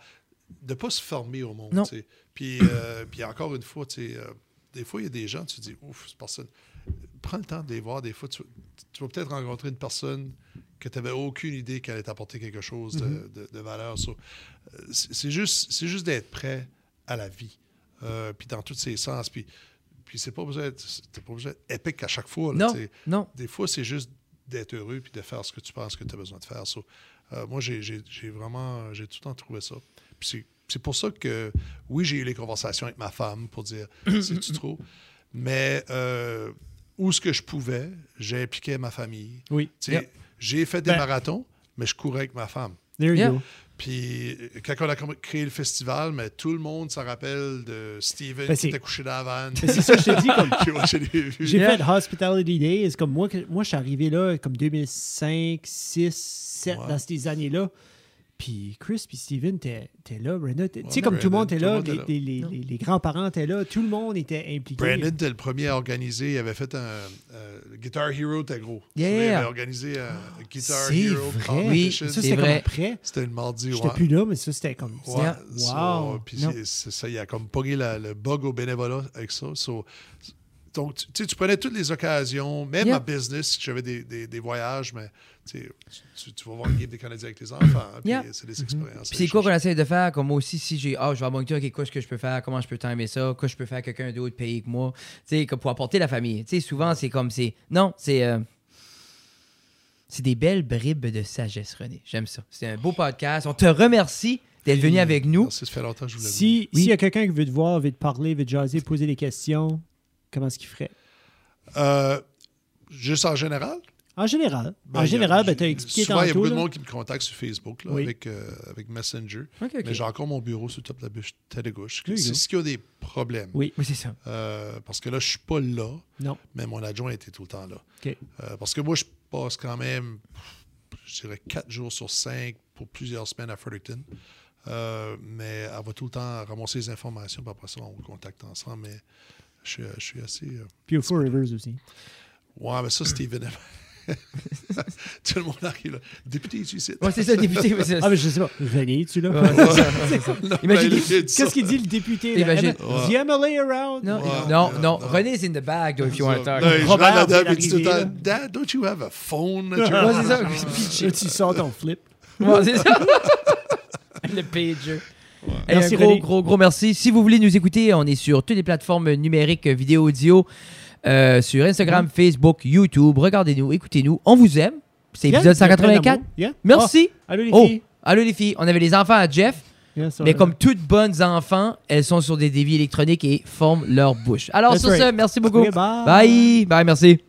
de pas se former au monde, tu sais. Puis, euh, puis encore une fois, tu sais, euh, des fois, il y a des gens, tu te dis, ouf, cette personne. Prends le temps de les voir. Des fois, tu, tu vas peut-être rencontrer une personne que tu n'avais aucune idée qu'elle allait t'apporter quelque chose de, mm-hmm. de, de valeur. So, c'est juste, c'est juste d'être prêt à la vie, euh, puis dans tous ses sens. Puis, puis c'est pas besoin d'être épique à chaque fois. Là, non, non. Des fois, c'est juste d'être heureux puis de faire ce que tu penses que tu as besoin de faire. So, euh, moi, j'ai, j'ai, j'ai vraiment, j'ai tout le temps trouvé ça. Puis c'est, c'est pour ça que, oui, j'ai eu les conversations avec ma femme pour dire « C'est-tu trop? » Mais euh, où ce que je pouvais, j'ai impliqué ma famille. Oui. Yep. J'ai fait des ben. marathons, mais je courais avec ma femme. There you go. Puis quand on a créé le festival, mais tout le monde s'en rappelle de Steven ben, qui était couché dans la vanne. Ben, c'est ça, je te dis. Comme... j'ai yeah. fait Hospitality Days. Comme moi, moi, je suis arrivé là comme deux mille cinq, deux mille six, deux mille sept, ouais. dans ces années-là. Puis Chris, puis Steven, t'es là. Brandon, tu sais, ouais, comme Brandon, tout le monde était là, monde les, les, les, les grands-parents étaient là, tout le monde était impliqué. Brandon était le premier à organiser, il avait fait un. Euh, Guitar Hero, t'es gros. Yeah. Il avait organisé un oh, Guitar Hero. Vrai. Oui, ça, c'était comme après. C'était le mardi, ouais. J'étais plus là, mais ça, c'était comme. Ouais. Yeah. Wow. So, puis ça, il a comme pogné la, le bug au bénévolat avec ça. So, donc, tu sais, tu prenais toutes les occasions, même yeah. en business, j'avais des, des, des voyages, mais tu, tu, tu vas voir le game des Canadiens avec tes enfants, hein, yeah. puis c'est des expériences. Mm-hmm. Puis c'est quoi qu'on essaie de faire, comme moi aussi, si j'ai, ah, oh, je vais à Moncton, okay, qu'est-ce que je peux faire, comment je peux timer ça, qu'est-ce que je peux faire à quelqu'un d'autre payer que moi, tu sais, pour apporter la famille. Tu sais, souvent, c'est comme, c'est, non, c'est... Euh... C'est des belles bribes de sagesse, René. J'aime ça. C'est un beau podcast. On te remercie d'être venu avec nous. Merci, ça fait longtemps que je vous l'ai dit. Si, oui. S'il y a quelqu'un qui veut te voir, veut te parler, veut te jaser, poser des questions... Comment est-ce qu'il ferait? Euh, juste en général? En général. Ben, en général, ben, tu as expliqué tantôt. Souvent, il y a beaucoup de monde qui me contacte sur Facebook là, oui. avec, euh, avec Messenger. Okay, okay. Mais j'ai encore mon bureau sur le top de la bûche, tête de gauche. C'est ce qui a des problèmes. Oui, oui c'est ça. Euh, parce que là, je ne suis pas là. Non. Mais mon adjoint était tout le temps là. Okay. Euh, parce que moi, je passe quand même, je dirais, quatre jours sur cinq pour plusieurs semaines à Fredericton. Euh, mais elle va tout le temps ramasser les informations. Puis après ça, on contacte ensemble. Mais... Je suis, je suis assez... Euh, Puis au Four Rivers aussi. Ouais, mais ça, Steven... Tout le monde arrive là. Député, tu sais. Ouais, c'est ça, député. C'est... Ah, mais je sais pas. René, tu là. Ouais, c'est ça. C'est ça. Non, imagine. Ben, qu'est-ce qu'il dit, le député? Imagine. The M L A around? Non, ouais, non, non. René's in the bag, if you want to talk. Robert, il dit tout le temps, Dad, don't you have a phone? Ouais, c'est ça. Pitché. Tu sors ton flip. Ouais, c'est ça. Le pager. Ouais. Hey, merci, un gros, René. gros, gros merci. Si vous voulez nous écouter, on est sur toutes les plateformes numériques, vidéo, audio, euh, sur Instagram, ouais. Facebook, YouTube. Regardez-nous, écoutez-nous. On vous aime. C'est yeah, épisode cent quatre-vingt-quatre. Yeah. Merci. Oh, allô, les oh. filles. Allô, les filles. On avait les enfants à Jeff. Yeah, mais comme toutes bonnes enfants, elles sont sur des dévies électroniques et forment leur bouche. Alors, That's sur right. ce, merci beaucoup. Okay, bye. bye. Bye, merci.